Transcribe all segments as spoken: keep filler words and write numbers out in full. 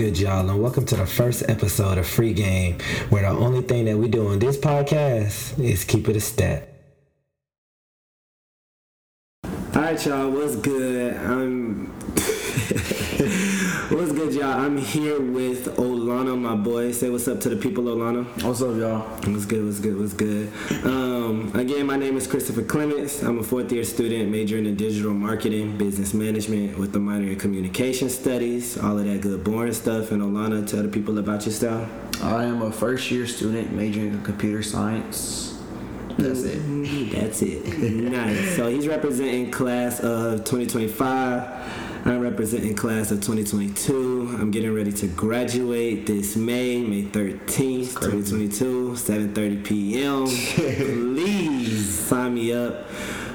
good, y'all, and welcome to the first episode of Free Game, where the only thing that we do on this podcast is keep it a stat. All right, y'all, what's good? I'm... What's good, y'all? I'm here with Olana, my boy. Say what's up to the people, Olana. What's up, y'all? What's good, what's good, what's good? Um, again, my name is Christopher Clements. I'm a fourth-year student majoring in digital marketing, business management, with a minor in communication studies, all of that good boring stuff. And Olana, tell the people about yourself. I am a first-year student majoring in computer science. That's it. That's it. Nice. So he's representing class of twenty twenty-five. I'm representing class of twenty twenty-two. I'm getting ready to graduate this May, May thirteenth, twenty twenty-two, seven thirty p.m. Please sign me up.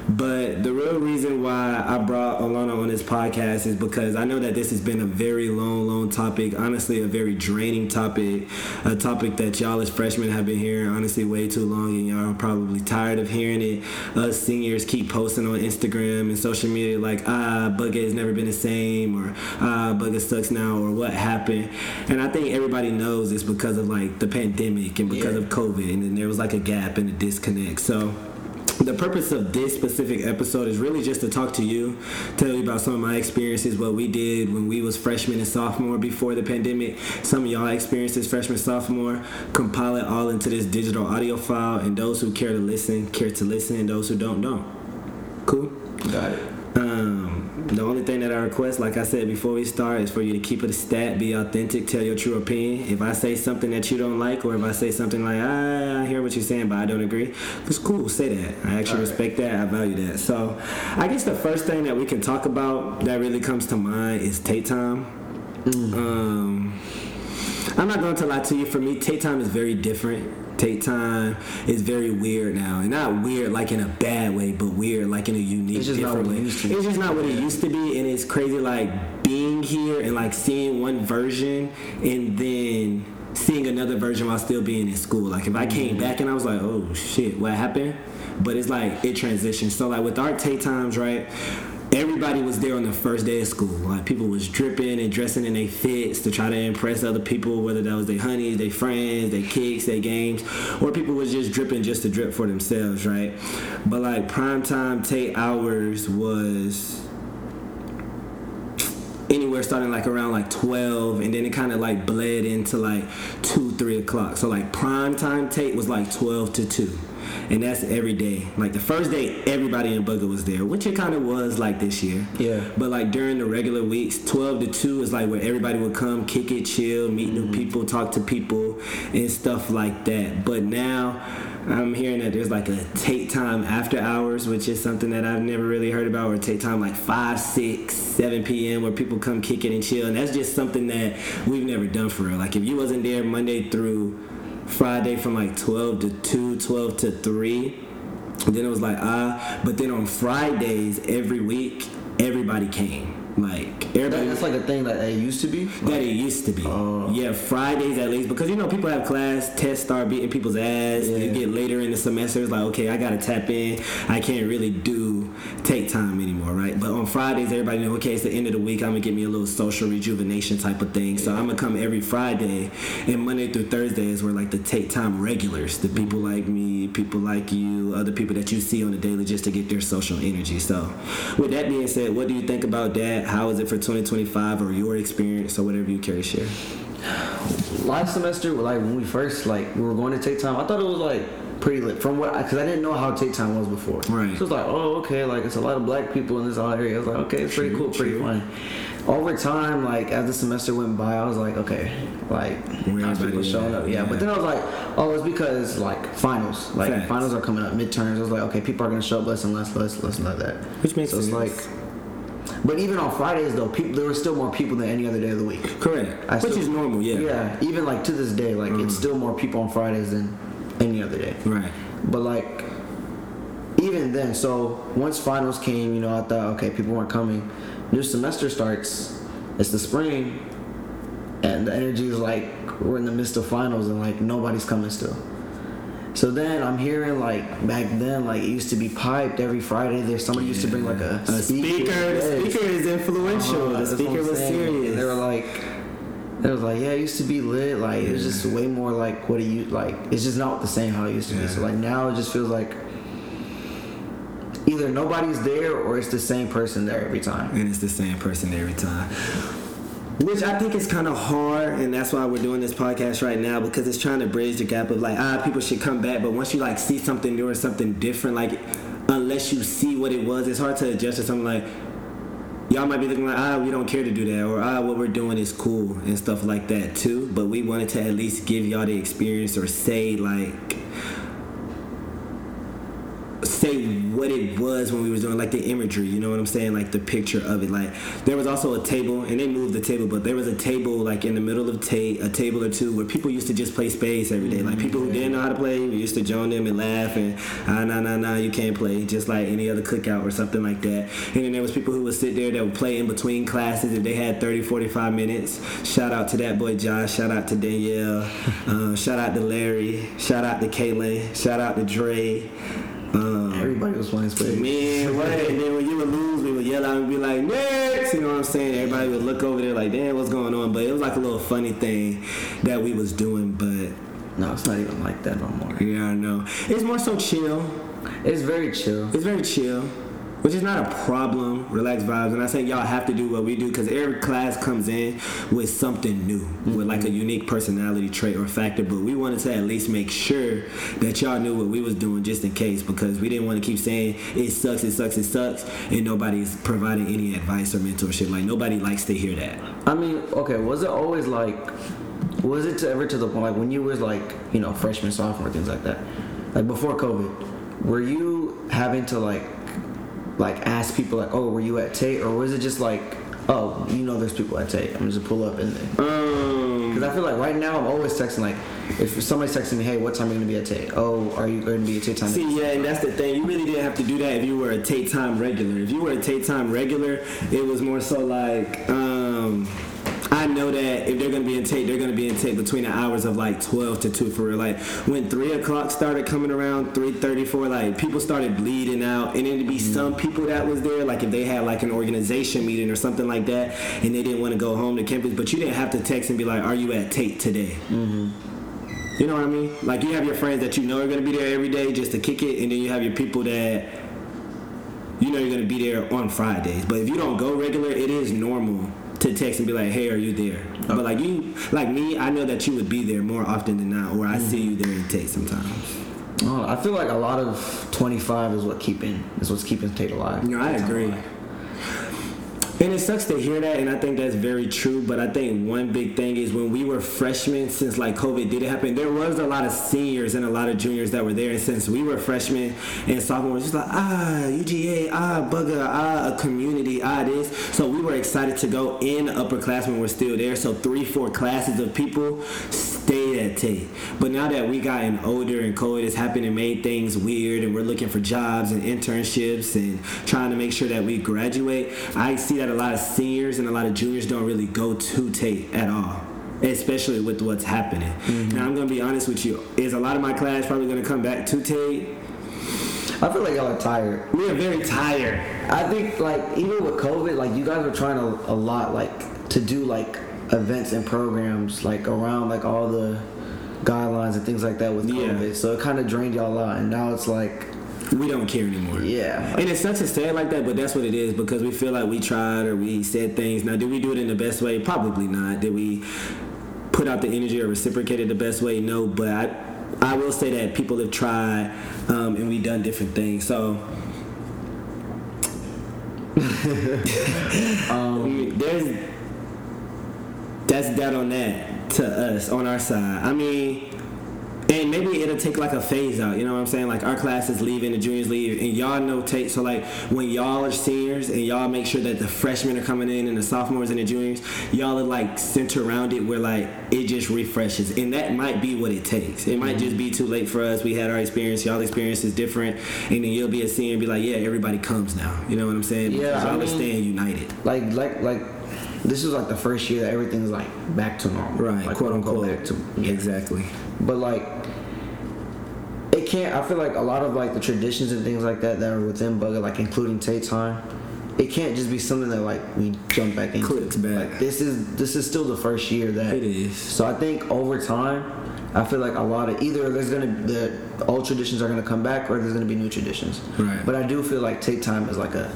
But the real reason why I brought Olana on this podcast is because I know that this has been a very long, long topic. Honestly, a very draining topic. A topic that y'all as freshmen have been hearing, honestly, way too long. And y'all are probably tired of hearing it. Us seniors keep posting on Instagram and social media like, ah, Bugger has never been the same. Or, ah, Bugger sucks now. Or what happened? And I think everybody knows it's because of, like, the pandemic and because yeah. of COVID. And then there was, like, a gap and a disconnect. So... the purpose of this specific episode is really just to talk to you, tell you about some of my experiences, what we did when we was freshman and sophomore before the pandemic, some of y'all experiences freshman, sophomore, compile it all into this digital audio file, and those who care to listen, care to listen, and those who don't, don't. Cool? Got it. Um, the only thing that I request, like I said before we start, is for you to keep it a stat, be authentic, tell your true opinion. If I say something that you don't like, or if I say something like, ah, I hear what you're saying, but I don't agree, it's cool, say that. I actually All respect right. that, I value that. So I guess the first thing that we can talk about that really comes to mind is Tate Time. Mm. Um, I'm not going to lie to you, for me, Tate Time is very different. Tate Time is very weird now, and not weird like in a bad way, but weird like in a unique, different way. It's just not what it used to be, and it's crazy like being here and like seeing one version and then seeing another version while still being in school. Like if I came back and I was like, oh shit, what happened? But it's like it transitioned. So like with our Tate Times, right? Everybody was there on the first day of school. Like people was dripping and dressing in their fits to try to impress other people, whether that was their honeys, their friends, their kicks, their games, or people was just dripping just to drip for themselves, right? But like primetime Tate hours was anywhere starting like around like twelve, and then it kind of like bled into like two, three o'clock. So like primetime Tate was like twelve to two. And that's every day. Like the first day, everybody in Bugger was there, which it kind of was like this year. Yeah. But like during the regular weeks, twelve to two is like where everybody would come, kick it, chill, meet mm-hmm. new people, talk to people, and stuff like that. But now I'm hearing that there's like a Tate Time after hours, which is something that I've never really heard about, or Tate Time like five, six, seven p.m. where people come kick it and chill. And that's just something that we've never done for real. Like if you wasn't there Monday through Friday from like twelve to two, twelve to three, and then it was like ah but then on Fridays every week everybody came. Like everybody, that's like a thing that it used to be like, that it used to be uh, yeah Fridays at least, because you know people have class, tests start beating people's ass, yeah. you get later in the semester, it's like okay I gotta tap in, I can't really do Tate Time anymore, right? But on Fridays everybody knew okay it's the end of the week, I'm gonna get me a little social rejuvenation type of thing, so yeah. I'm gonna come every Friday, and Monday through Thursday is where like the Tate Time regulars, the people like me, people like you, other people that you see on the daily, just to get their social energy. So with that being said, what do you think about that? How is it for twenty twenty-five, or your experience, or whatever you care to share? Last semester, like when we first like we were going to Tate Time, I thought it was like pretty lit from what, because I, I didn't know how Tate Time was before. Right. So it was like, oh, okay, like it's a lot of black people in this whole area. I was like, okay, it's pretty cool, pretty fun. Over time, like as the semester went by, I was like, okay, like those people showing up, yeah. yeah. But then I was like, oh, it's because like finals, like Facts. finals are coming up, midterms. I was like, okay, people are gonna show up less and less, less, less, and less that. Which makes so sense. It's like. But even on Fridays, though, people, there were still more people than any other day of the week. Correct. I Which still, is normal, yeah. Yeah, even, like, to this day, like, mm-hmm. it's still more people on Fridays than any other day. Right. But, like, even then, so once finals came, you know, I thought, okay, people weren't coming. New semester starts. It's the spring. And the energy is, like, we're in the midst of finals, and, like, nobody's coming still. So then I'm hearing, like, back then, like, it used to be piped every Friday. There's somebody yeah. used to bring, like, a, a speaker. speaker. The speaker is influential. Uh-huh, the speaker was serious. And they were like, It was like, yeah, it used to be lit. Like, it was just way more like what it used, like, it's just not the same how it used to yeah. be. So, like, now it just feels like either nobody's there or it's the same person there every time. And it's the same person every time. Which I think is kind of hard, and that's why we're doing this podcast right now, because it's trying to bridge the gap of, like, ah, people should come back. But once you, like, see something new or something different, like, unless you see what it was, it's hard to adjust to something like, y'all might be looking like, ah, we don't care to do that, or ah, what we're doing is cool, and stuff like that, too. But we wanted to at least give y'all the experience or say, like, say what it was when we was doing, like, the imagery, you know what I'm saying, like the picture of it. Like, there was also a table, and they moved the table, but there was a table, like, in the middle of ta- a table or two where people used to just play spades every day. Like, people who didn't know how to play, we used to join them and laugh and ah nah nah nah you can't play, just like any other cookout or something like that. And then there was people who would sit there that would play in between classes if they had thirty forty-five minutes. Shout out to that boy Josh, shout out to Danielle, um, shout out to Larry, shout out to Kayla, shout out to Dre. Um, Everybody was playing spades. Man, what? And then when you would lose, we would yell out and be like, next! You know what I'm saying? Everybody would look over there like, damn, what's going on? But it was like a little funny thing that we was doing, but... No, it's not even like that no more. Yeah, I know. It's more so chill. It's very chill. It's very chill. Which is not a problem. Relaxed vibes. And I say y'all have to do what we do, because every class comes in with something new, mm-hmm. with like a unique personality trait or factor. But we wanted to at least make sure that y'all knew what we was doing, just in case, because we didn't want to keep saying it sucks, it sucks, it sucks, and nobody's providing any advice or mentorship. Like, nobody likes to hear that. I mean, okay, was it always like, was it ever to the point, like when you was like, you know, freshman, sophomore, things like that, like before COVID, were you having to like like ask people like, oh, were you at Tate? Or was it just like, oh, you know, there's people at Tate, I'm just gonna pull up and then because um, I feel like right now I'm always texting, like if somebody's texting me, hey, what time are you gonna be at Tate? Oh, are you gonna be at Tate time? See, yeah, and that's the thing, you really didn't have to do that if you were a Tate time regular. If you were a Tate time regular, it was more so like um I know that if they're going to be in Tate, they're going to be in Tate between the hours of, like, twelve to two, for real. Like, when three o'clock started coming around, three thirty, four, like, people started bleeding out. And it'd be mm-hmm. some people that was there, like, if they had, like, an organization meeting or something like that, and they didn't want to go home to campus. But you didn't have to text and be like, are you at Tate today? Mm-hmm. You know what I mean? Like, you have your friends that you know are going to be there every day just to kick it, and then you have your people that you know you're going to be there on Fridays. But if you don't go regular, it is normal to text and be like, hey, are you there? Okay. But like you, like me, I know that you would be there more often than not, or I mm-hmm. see you there in Tate sometimes. Oh, I feel like a lot of twenty-five is what keeping is what's keeping Tate alive. No, I agree. And it sucks to hear that, and I think that's very true. But I think one big thing is when we were freshmen, since like COVID did happen, there was a lot of seniors and a lot of juniors that were there. And since we were freshmen and sophomores, just like, ah, U G A, ah, Bugger, ah, a community, ah, this. So we were excited to go in upperclassmen were still there. So three, four classes of people stayed at Tate. But now that we gotten older and COVID has happened and made things weird, and we're looking for jobs and internships and trying to make sure that we graduate, I see that a lot of seniors and a lot of juniors don't really go to Tate at all, especially with what's happening. Mm-hmm. Now, I'm going to be honest with you. Is a lot of my class probably going to come back to Tate? I feel like y'all are tired. We are very tired. I think, like, even with COVID, like, you guys were trying to, a lot, like, to do, like, events and programs, like, around, like, all the guidelines and things like that with COVID. Yeah. So it kind of drained y'all out, and now it's like... we don't care anymore. Yeah. And it sucks to say it like that, but that's what it is, because we feel like we tried or we said things. Now, did we do it in the best way? Probably not. Did we put out the energy or reciprocate it the best way? No, but I, I will say that people have tried um, and we've done different things. So um, there's that's that on that to us, on our side. I mean... and maybe it'll take, like, a phase out, you know what I'm saying? Like, our class is leaving, the juniors leave, and y'all know Tate. So, like, when y'all are seniors and y'all make sure that the freshmen are coming in and the sophomores and the juniors, y'all are, like, centered around it where, like, it just refreshes. And that might be what it takes. It might just be too late for us. We had our experience. Y'all experience is different. And then you'll be a senior and be like, yeah, everybody comes now. You know what I'm saying? Yeah, because y'all I mean, are staying united. Like, like, like. This is like the first year that everything's like back to normal, right? Like, quote unquote, back to yeah. exactly. But like, it can't. I feel like a lot of like the traditions and things like that that are within Bugger, like including Tate time, it can't just be something that like we jump back into. Clicks back. Like, this is this is still the first year that it is. So I think over time, I feel like a lot of either there's gonna the old traditions are gonna come back or there's gonna be new traditions. Right. But I do feel like Tate Time is like a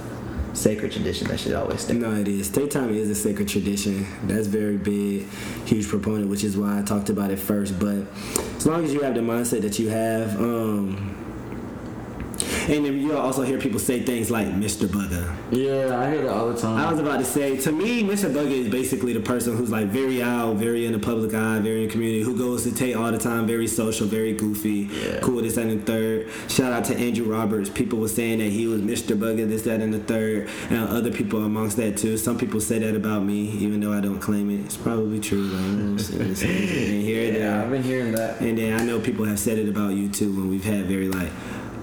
sacred tradition that should always stay. No, it is. Tate Time is a sacred tradition. That's very big, huge proponent, which is why I talked about it first. But as long as you have the mindset that you have, um, and then you'll also hear people say things like Mister Bugger. Yeah, I hear that all the time. I was about to say, to me, Mister Bugger is basically the person who's like very out, very in the public eye, very in the community, who goes to Tate all the time, very social, very goofy, yeah. cool, this, that, and the third. Shout out to Andrew Roberts. People were saying that he was Mister Bugger, this, that, and the third, and other people amongst that too. Some people say that about me, even though I don't claim it. It's probably true. Though. It's, it's, it's, and here yeah, there. I've been hearing that. And then I know people have said it about you too when we've had very like,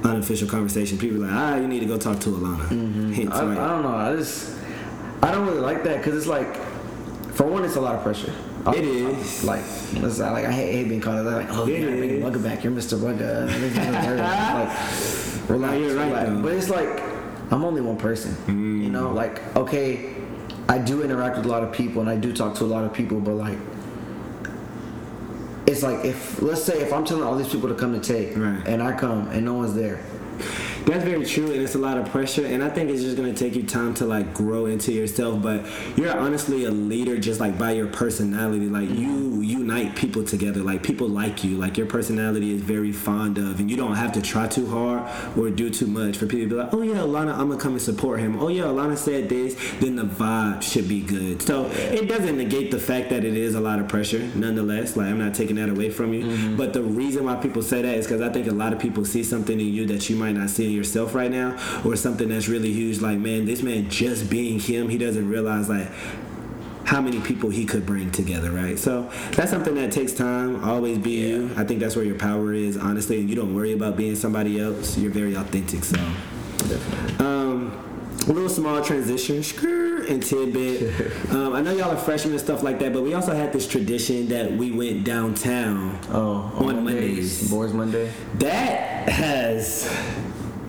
unofficial conversation. People are like, ah, you need to go talk to Olana. Mm-hmm. Hits, I, right? I don't know. I just, I don't really like that because it's like, for one, it's a lot of pressure. I'll, it is. I'll, like, it's like I hate, hate being called. They're like, oh, it you're not bringing Bugger back. You're Mister Bugger. Like, relax, no, you're right. Relax. But it's like, I'm only one person. Mm. You know, like, okay, I do interact with a lot of people and I do talk to a lot of people, but like, it's like if let's say if I'm telling all these people to come to Tate, right. and I come and no one's there. That's very true, and it's a lot of pressure, and I think it's just going to take you time to like grow into yourself, but you're honestly a leader just like by your personality. Like you unite people together, like people like you, like your personality is very fond of, and you don't have to try too hard or do too much for people to be like, oh yeah, Olana, I'm going to come and support him. Oh yeah, Olana said this, then the vibe should be good. So it doesn't negate the fact that it is a lot of pressure nonetheless, like I'm not taking that away from you, mm-hmm. but the reason why people say that is because I think a lot of people see something in you that you might not see in yourself right now, or something that's really huge, like, man, this man just being him, he doesn't realize like how many people he could bring together, right? So that's something that takes time. Always be yeah. you. I think that's where your power is, honestly, and you don't worry about being somebody else. You're very authentic. So definitely. um A little small transition and tidbit. Um, I know y'all are freshmen and stuff like that, but we also had this tradition that we went downtown oh, on, on Mondays. Mondays. Boys Monday. That has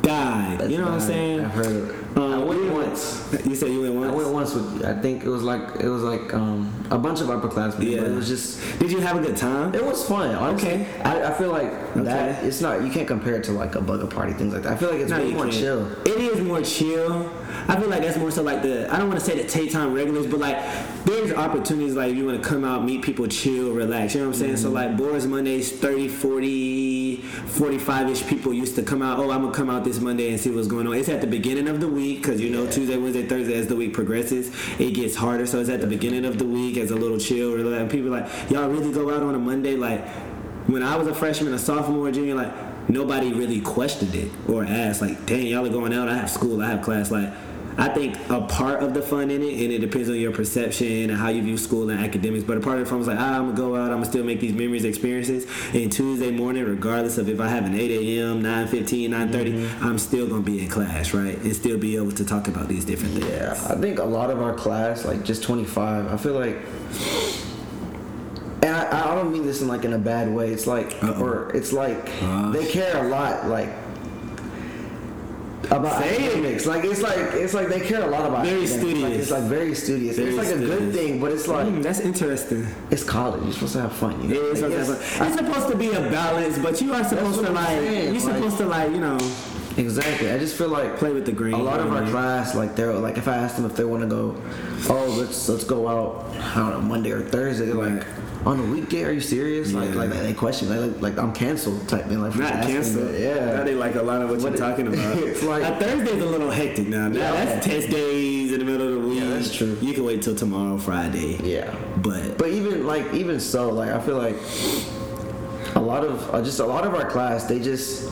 died. That's you know died. What I'm saying? I've heard of it. Um, I went once. You said you went once? I went once with, I think it was like, it was like um, a bunch of upperclassmen. Yeah. But it was just. Did you have a good time? It was fun. Honestly. Okay. I, I feel like okay. that, it's not, you can't compare it to like a Bugger party, things like that. I feel like it's no, way more can't. chill. It is more chill. I feel like that's more so like the, I don't want to say the Tate Time regulars, but like there's opportunities like if you want to come out, meet people, chill, relax. You know what I'm saying? Mm-hmm. So like Boys Mondays, thirty, forty, forty-five-ish people used to come out. Oh, I'm going to come out this Monday and see what's going on. It's at the beginning of the week because, you know, yeah. Tuesday, Wednesday, Thursday, as the week progresses, it gets harder. So it's at the beginning of the week as a little chill. Relax. People are like, y'all really go out on a Monday? Like when I was a freshman, a sophomore, junior, like nobody really questioned it or asked like, dang, y'all are going out. I have school. I have class. Like, I think a part of the fun in it, and it depends on your perception and how you view school and academics, but a part of the fun was like, ah, I'm going to go out, I'm going to still make these memories, experiences, and Tuesday morning, regardless of if I have an eight a.m., nine fifteen, nine thirty, mm-hmm. I'm still going to be in class, right, and still be able to talk about these different things. Yeah, I think a lot of our class, like just twenty-five, I feel like, and I, I don't mean this in like in a bad way, it's like, Uh-oh. or it's like, uh, they care a lot, like, about academics. Like it's like it's like they care a lot about very academics. Studious. Like, it's like very studious. Very it's like studious. A good thing, but it's like mm, that's interesting. It's college. You're supposed to have fun. You know? It is like, it's, it's, it's supposed to be a balance, but you are supposed to like you're like, supposed to like you know. Exactly. I just feel like play with the green. A lot of our class, like they're like if I ask them if they want to go, oh let's let's go out. I don't know Monday or Thursday. They're like. On a weekday, are you serious? Yeah. Like, like they question, like, like I'm canceled type thing. Like, not canceled. That, yeah. Now they like a lot of what, what you're it, talking about. It's like now, Thursday's a little hectic now. Now yeah, that's yeah. test days in the middle of the week. Yeah, that's true. You can wait till tomorrow, Friday. Yeah, but but even like even so, like I feel like a lot of uh, just a lot of our class, they just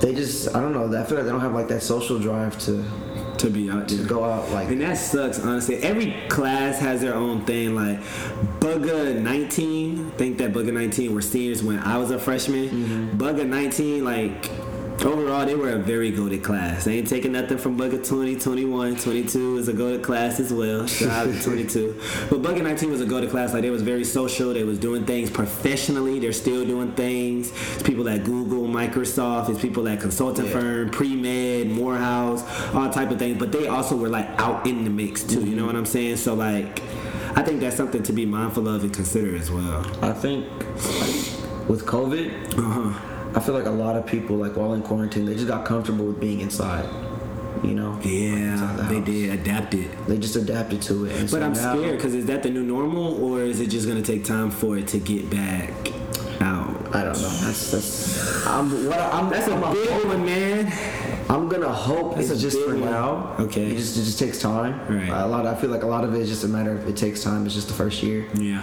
they just I don't know. I feel like they don't have like that social drive to. To be out there. To go out like and that sucks, honestly. Every class has their own thing. Like Bugger nineteen, I think that Bugger nineteen were seniors when I was a freshman. Mm-hmm. Bugger nineteen, like Overall, they were a very goated class. They ain't taking nothing from Bugger twenty, twenty-one, twenty-two is a goated class as well. Shout out to twenty-two. But Bugger nineteen was a goated class. Like, they was very social. They was doing things professionally. They're still doing things. It's people at Google, Microsoft. It's people at consulting yeah. firm, pre-med, Morehouse, all type of things. But they also were, like, out in the mix, too. Mm-hmm. You know what I'm saying? So, like, I think that's something to be mindful of and consider as well. I think, like, with COVID... Uh-huh. I feel like a lot of people, like, while in quarantine, they just got comfortable with being inside, you know? Yeah, the they did. Adapted. They just adapted to it. And but so I'm now, scared, because is that the new normal, or is it just going to take time for it to get back out? I don't know. That's that's. I'm, what I, I'm, that's I'm a big one, man. I'm going to hope that's it's just for one. now. Okay. It just, it just takes time. Right. A lot. I feel like a lot of it is just a matter of it takes time. It's just the first year. Yeah.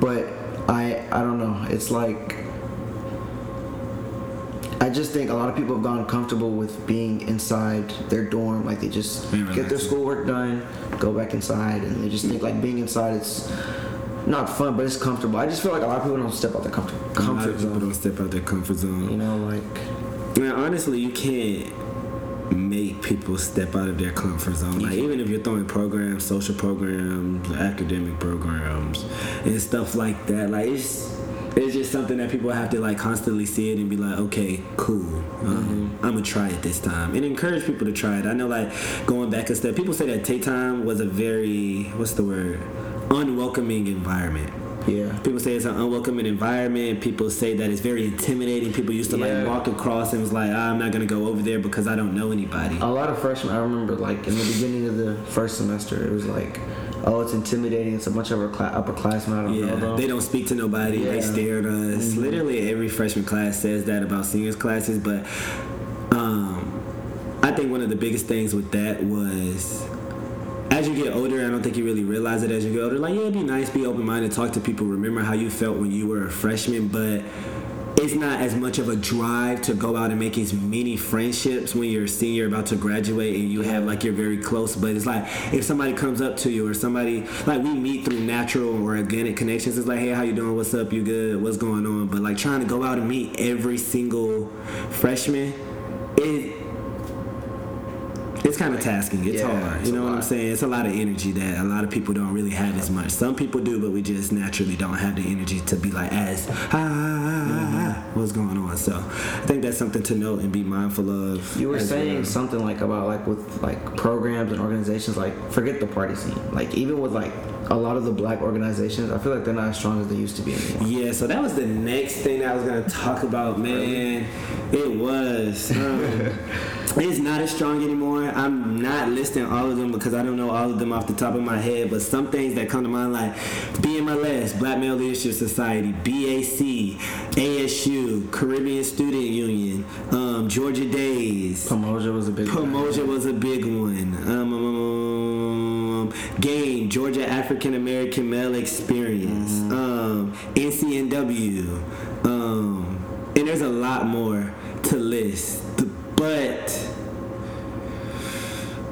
But I, I don't know. It's like... I just think a lot of people have gotten comfortable with being inside their dorm. Like, they just get their schoolwork done, go back inside, and they just think, like, being inside, it's not fun, but it's comfortable. I just feel like a lot of people don't step out their comfort, comfort zone. A lot of people don't step out their comfort zone. You know, like... Man, honestly, you can't make people step out of their comfort zone. Like, even if you're throwing programs, social programs, academic programs, and stuff like that, like, it's... It's just something that people have to, like, constantly see it and be like, okay, cool. Um, mm-hmm. I'm going to try it this time. And encourage people to try it. I know, like, going back a step, people say that Tate Time was a very, what's the word, unwelcoming environment. Yeah. People say it's an unwelcoming environment. People say that it's very intimidating. People used to, yeah. like, walk across and was like, ah, I'm not going to go over there because I don't know anybody. A lot of freshmen, I remember, like, in the beginning of the first semester, it was like, oh, it's intimidating. It's a bunch of upperclassmen. I don't yeah, know them. They don't speak to nobody. Yeah. They stare at us. Mm-hmm. Literally every freshman class says that about seniors classes. But um, I think one of the biggest things with that was as you get older, I don't think you really realize it as you get older. Like, yeah, be nice, be open-minded, talk to people. Remember how you felt when you were a freshman. But it's not as much of a drive to go out and make as many friendships when you're a senior about to graduate and you have, like, you're very close. But it's like if somebody comes up to you or somebody, like, we meet through natural or organic connections. It's like, hey, how you doing? What's up? You good? What's going on? But, like, trying to go out and meet every single freshman, it it's kind of tasking. It's yeah, hard. You know what I'm saying? It's a lot of energy that a lot of people don't really have as much. Some people do, but we just naturally don't have the energy to be like as, ah, ah, ah, what's going on? So I think that's something to note and be mindful of. You were saying well. something like about like with like programs and organizations, like forget the party scene. Like even with like a lot of the black organizations, I feel like they're not as strong as they used to be anymore. Yeah, so that was the next thing I was going to talk about, man. Really? It was. Um, It's not as strong anymore. I'm not listing all of them because I don't know all of them off the top of my head, but some things that come to mind like B M L S, Black Male Leadership Society, B A C, A S U, Caribbean Student Union, um, Georgia Days. Pamoja was a big one. Pamoja was a big one. Um, um, Game, Georgia African American Male Experience, um, N C N W, um, and there's a lot more to list. But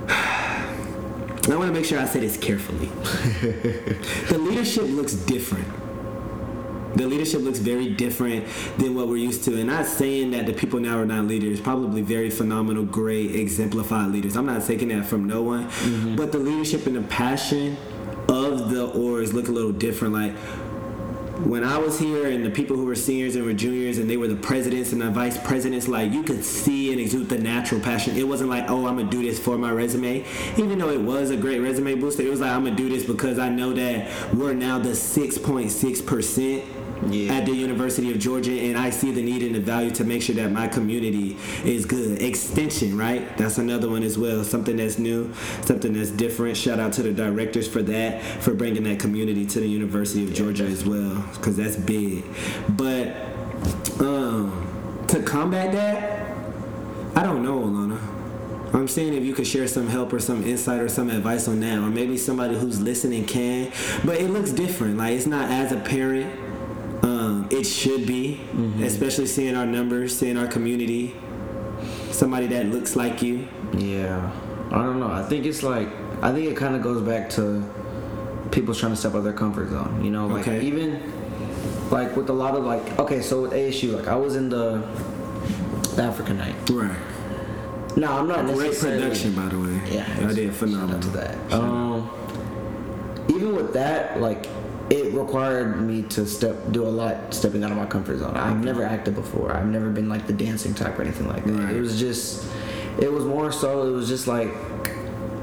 I want to make sure I say this carefully. The leadership looks different. The leadership looks very different than what we're used to. And not saying that the people now are not leaders. Probably very phenomenal, great, exemplified leaders. I'm not taking that from no one. Mm-hmm. But the leadership and the passion of the orgs look a little different. Like, when I was here and the people who were seniors and were juniors and they were the presidents and the vice presidents, like, you could see and exude the natural passion. It wasn't like, oh, I'm going to do this for my resume. Even though it was a great resume booster, it was like, I'm going to do this because I know that we're now the six point six percent yeah. at the University of Georgia, and I see the need and the value to make sure that my community is good. Extension, right? That's another one as well. Something that's new, something that's different. Shout out to the directors for that, for bringing that community to the University of yeah, Georgia as well, because that's big. But um, to combat that, I don't know, Olana. I'm saying if you could share some help or some insight or some advice on that, or maybe somebody who's listening can. But it looks different. Like, it's not as apparent. Um, it should be, mm-hmm. especially seeing our numbers, seeing our community, somebody that looks like you. Yeah. I don't know. I think it's like, I think it kind of goes back to people trying to step out of their comfort zone, you know, like okay. even like with a lot of like, okay, so with A S U, like I was in the, the African night. Right. No, I'm not necessarily. Great production, by the way. Yeah. I did phenomenal. Shout out to that. Um, even with that, like, it required me to step, do a lot stepping out of my comfort zone. I've never acted before. I've never been, like, the dancing type or anything like that. Right. It was just, it was more so, it was just like,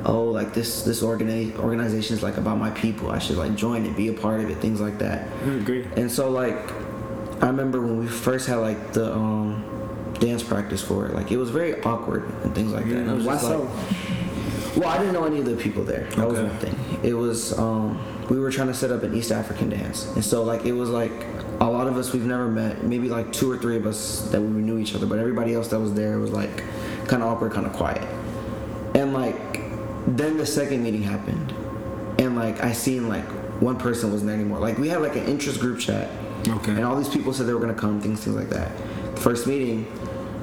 oh, like, this this organi- organization is, like, about my people. I should, like, join it, be a part of it, things like that. I agree. And so, like, I remember when we first had, like, the um, dance practice for it. Like, it was very awkward and things like that. And I was Why just, so? Like, well, I didn't know any of the people there. That okay. was one thing. It was, um, we were trying to set up an East African dance. And so, like, it was, like, a lot of us we've never met. Maybe, like, two or three of us that we knew each other. But everybody else that was there was, like, kind of awkward, kind of quiet. And, like, then the second meeting happened. And, like, I seen, like, one person wasn't there anymore. Like, we had, like, an interest group chat. Okay. And all these people said they were going to come, things, things like that. The first meeting,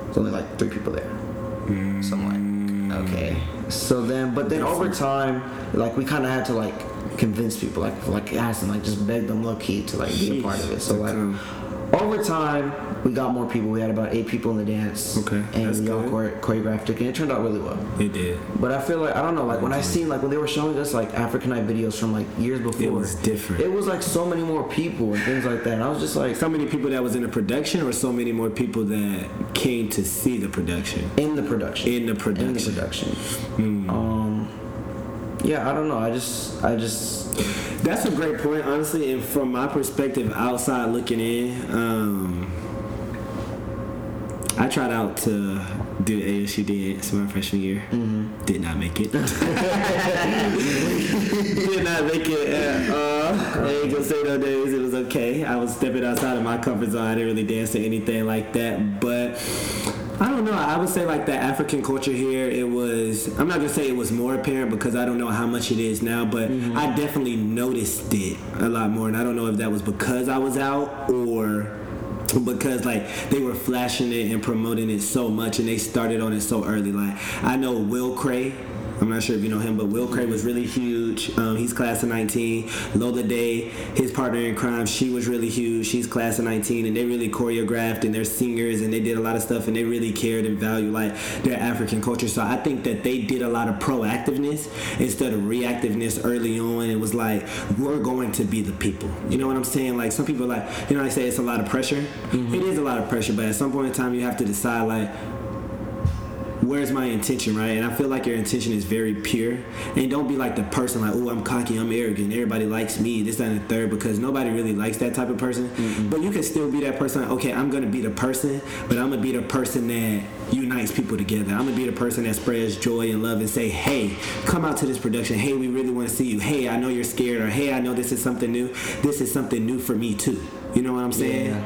there's only, like, three people there. Mm-hmm. So I'm like, okay. So then, but then over time, like, we kind of had to, like, convince people. Like, like ask them, like, just beg them low-key to, like, Jeez. Be a part of it. So, like, over time, we got more people. We had about eight people in the dance. Okay, and that's we all chore- choreographed it, and it turned out really well. It did. But I feel like, I don't know, like, when I seen, like, when they were showing us, like, African Night videos from, like, years before. It was different. It was, like, so many more people and things like that. And I was just, like... So many people that was in the production, or so many more people that came to see the production? In the production. In the production. In the production. Mm. Um, yeah, I don't know. I just... I just... That's a great point, honestly. And from my perspective, outside looking in, um, I tried out to do the A S U dance my freshman year. Mm-hmm. Did not make it. Did not make it at all. I ain't gonna say no days. It was okay. I was stepping outside of my comfort zone. I didn't really dance to anything like that. But I don't know. I would say, like, the African culture here, it was... I'm not going to say it was more apparent because I don't know how much it is now, but mm-hmm. I definitely noticed it a lot more, and I don't know if that was because I was out or because, like, they were flashing it and promoting it so much, and they started on it so early. Like, I know Will Cray... I'm not sure if you know him, but Will Cray was really huge. Um, he's class of nineteen. Lola Day, his partner in crime, she was really huge. She's class of nineteen, and they really choreographed, and they're singers, and they did a lot of stuff, and they really cared and valued, like, their African culture. So I think that they did a lot of proactiveness instead of reactiveness early on. It was like, we're going to be the people. You know what I'm saying? Like, some people, like, you know, I say it's a lot of pressure. Mm-hmm. It is a lot of pressure, but at some point in time, you have to decide, like, where's my intention, right? And I feel like your intention is very pure. And don't be like the person, like, oh, I'm cocky, I'm arrogant, everybody likes me, this, that, and the third, because nobody really likes that type of person. Mm-hmm. But you can still be that person, like, okay, I'm going to be the person, but I'm going to be the person that unites people together. I'm going to be the person that spreads joy and love and say, hey, come out to this production. Hey, we really want to see you. Hey, I know you're scared, or hey, I know this is something new. This is something new for me, too. You know what I'm saying? Yeah.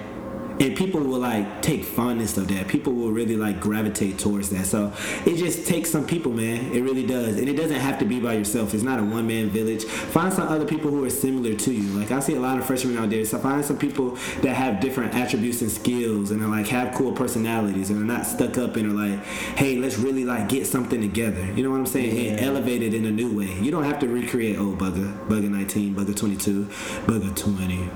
And people will, like, take fondness of that. People will really, like, gravitate towards that. So it just takes some people, man. It really does. And it doesn't have to be by yourself. It's not a one-man village. Find some other people who are similar to you. Like, I see a lot of freshmen out there. So find some people that have different attributes and skills and are, like, have cool personalities and are not stuck up and are like, hey, let's really, like, get something together. You know what I'm saying? Yeah. And elevate it in a new way. You don't have to recreate old Bugger, Bugger nineteen, Bugger twenty-two, Bugger twenty.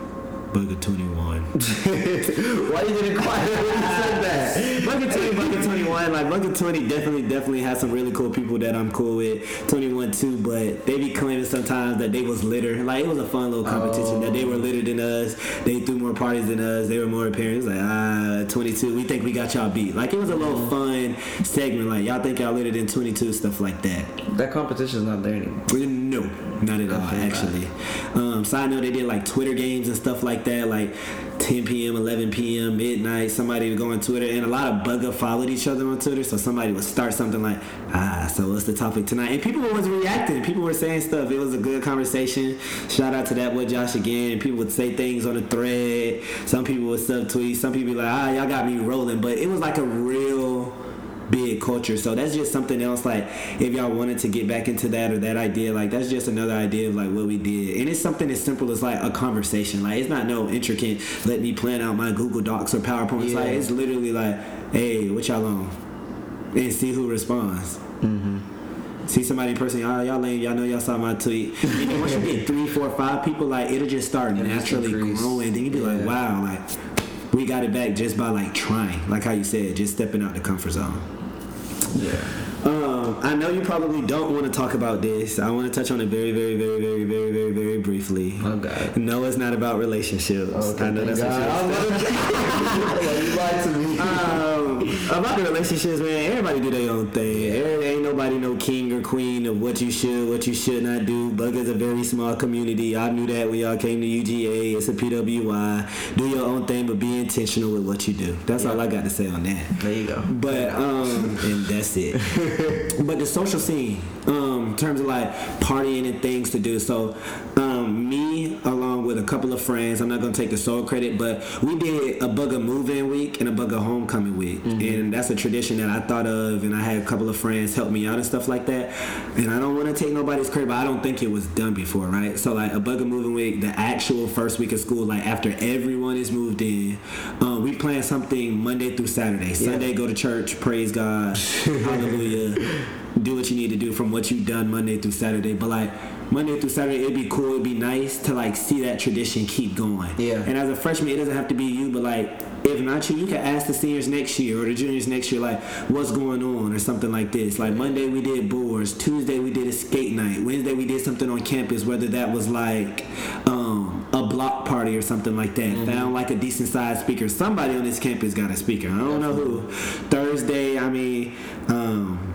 Bugger twenty-one. Why you didn't quiet when you said that? Bugger twenty, Bugger twenty-one. Like, Bugger twenty definitely, definitely has some really cool people that I'm cool with. twenty-one, too, but they be claiming sometimes that they was litter. Like, it was a fun little competition, oh. that they were litter than us. They threw more parties than us. They were more appearance. Like, ah, twenty-two, we think we got y'all beat. Like, it was a little fun segment. Like, y'all think y'all litter than twenty-two, stuff like that. That competition's not there anymore. No, not at all, actually. Um, so I know they did, like, Twitter games and stuff like that, like ten p.m., eleven p.m., midnight. Somebody would go on Twitter, and a lot of Bugger followed each other on Twitter. So somebody would start something like, ah, so what's the topic tonight? And people was reacting. People were saying stuff. It was a good conversation. Shout out to that boy Josh again. People would say things on the thread. Some people would subtweet. Some people be like, ah, y'all got me rolling. But it was like a real big culture. So that's just something else, like, if y'all wanted to get back into that or that idea, like, that's just another idea of, like, what we did. And it's something as simple as, like, a conversation. Like, it's not no intricate, let me plan out my Google Docs or PowerPoint. Yeah. Like, it's literally like, hey, what y'all on? And see who responds. Mm-hmm. See somebody in person, y'all, y'all lame, y'all know y'all saw my tweet. And then once you get three, four, five people, like, it'll just start it naturally growing. Then you be yeah. like, wow, like, we got it back just by like trying, like how you said, just stepping out the comfort zone. Yeah. Um, I know you probably don't want to talk about this. I want to touch on it very, very, very, very, very, very, very briefly. Oh, God. No, it's not about relationships. Okay, I know that's God. What you lied to me. Um, about the relationships, man, everybody do their own thing. Everybody, ain't nobody no king or queen of what you should, what you should not do. Bugger's a very small community. Y'all knew that when y'all came to U G A. It's a P W I. Do your own thing, but be intentional with what you do. That's yeah. all I got to say on that. There you go. But, um, and that's it. But the social scene, um, in terms of like partying and things to do. So um, me along with a couple of friends, I'm not going to take the sole credit, but we did a Bugger move-in week and a Bugger homecoming week. Mm-hmm. And that's a tradition that I thought of, and I had a couple of friends help me out and stuff like that. And I don't want to take nobody's credit, but I don't think it was done before, right? So like a Bugger move-in week, the actual first week of school, like after everyone is moved in, um, we plan something Monday through Saturday. Yeah. Sunday, go to church, praise God, hallelujah. Do what you need to do from what you've done Monday through Saturday. But like Monday through Saturday, it'd be cool, it'd be nice to like see that tradition keep going. Yeah. And as a freshman, it doesn't have to be you, but like if not you, you can ask the seniors next year or the juniors next year, like what's going on or something like this. Like Monday we did boards, Tuesday we did a skate night, Wednesday we did something on campus, whether that was like um, a block party or something like that. Mm-hmm. Found like a decent sized speaker. Somebody on this campus got a speaker. I don't know who. Thursday, I mean, um,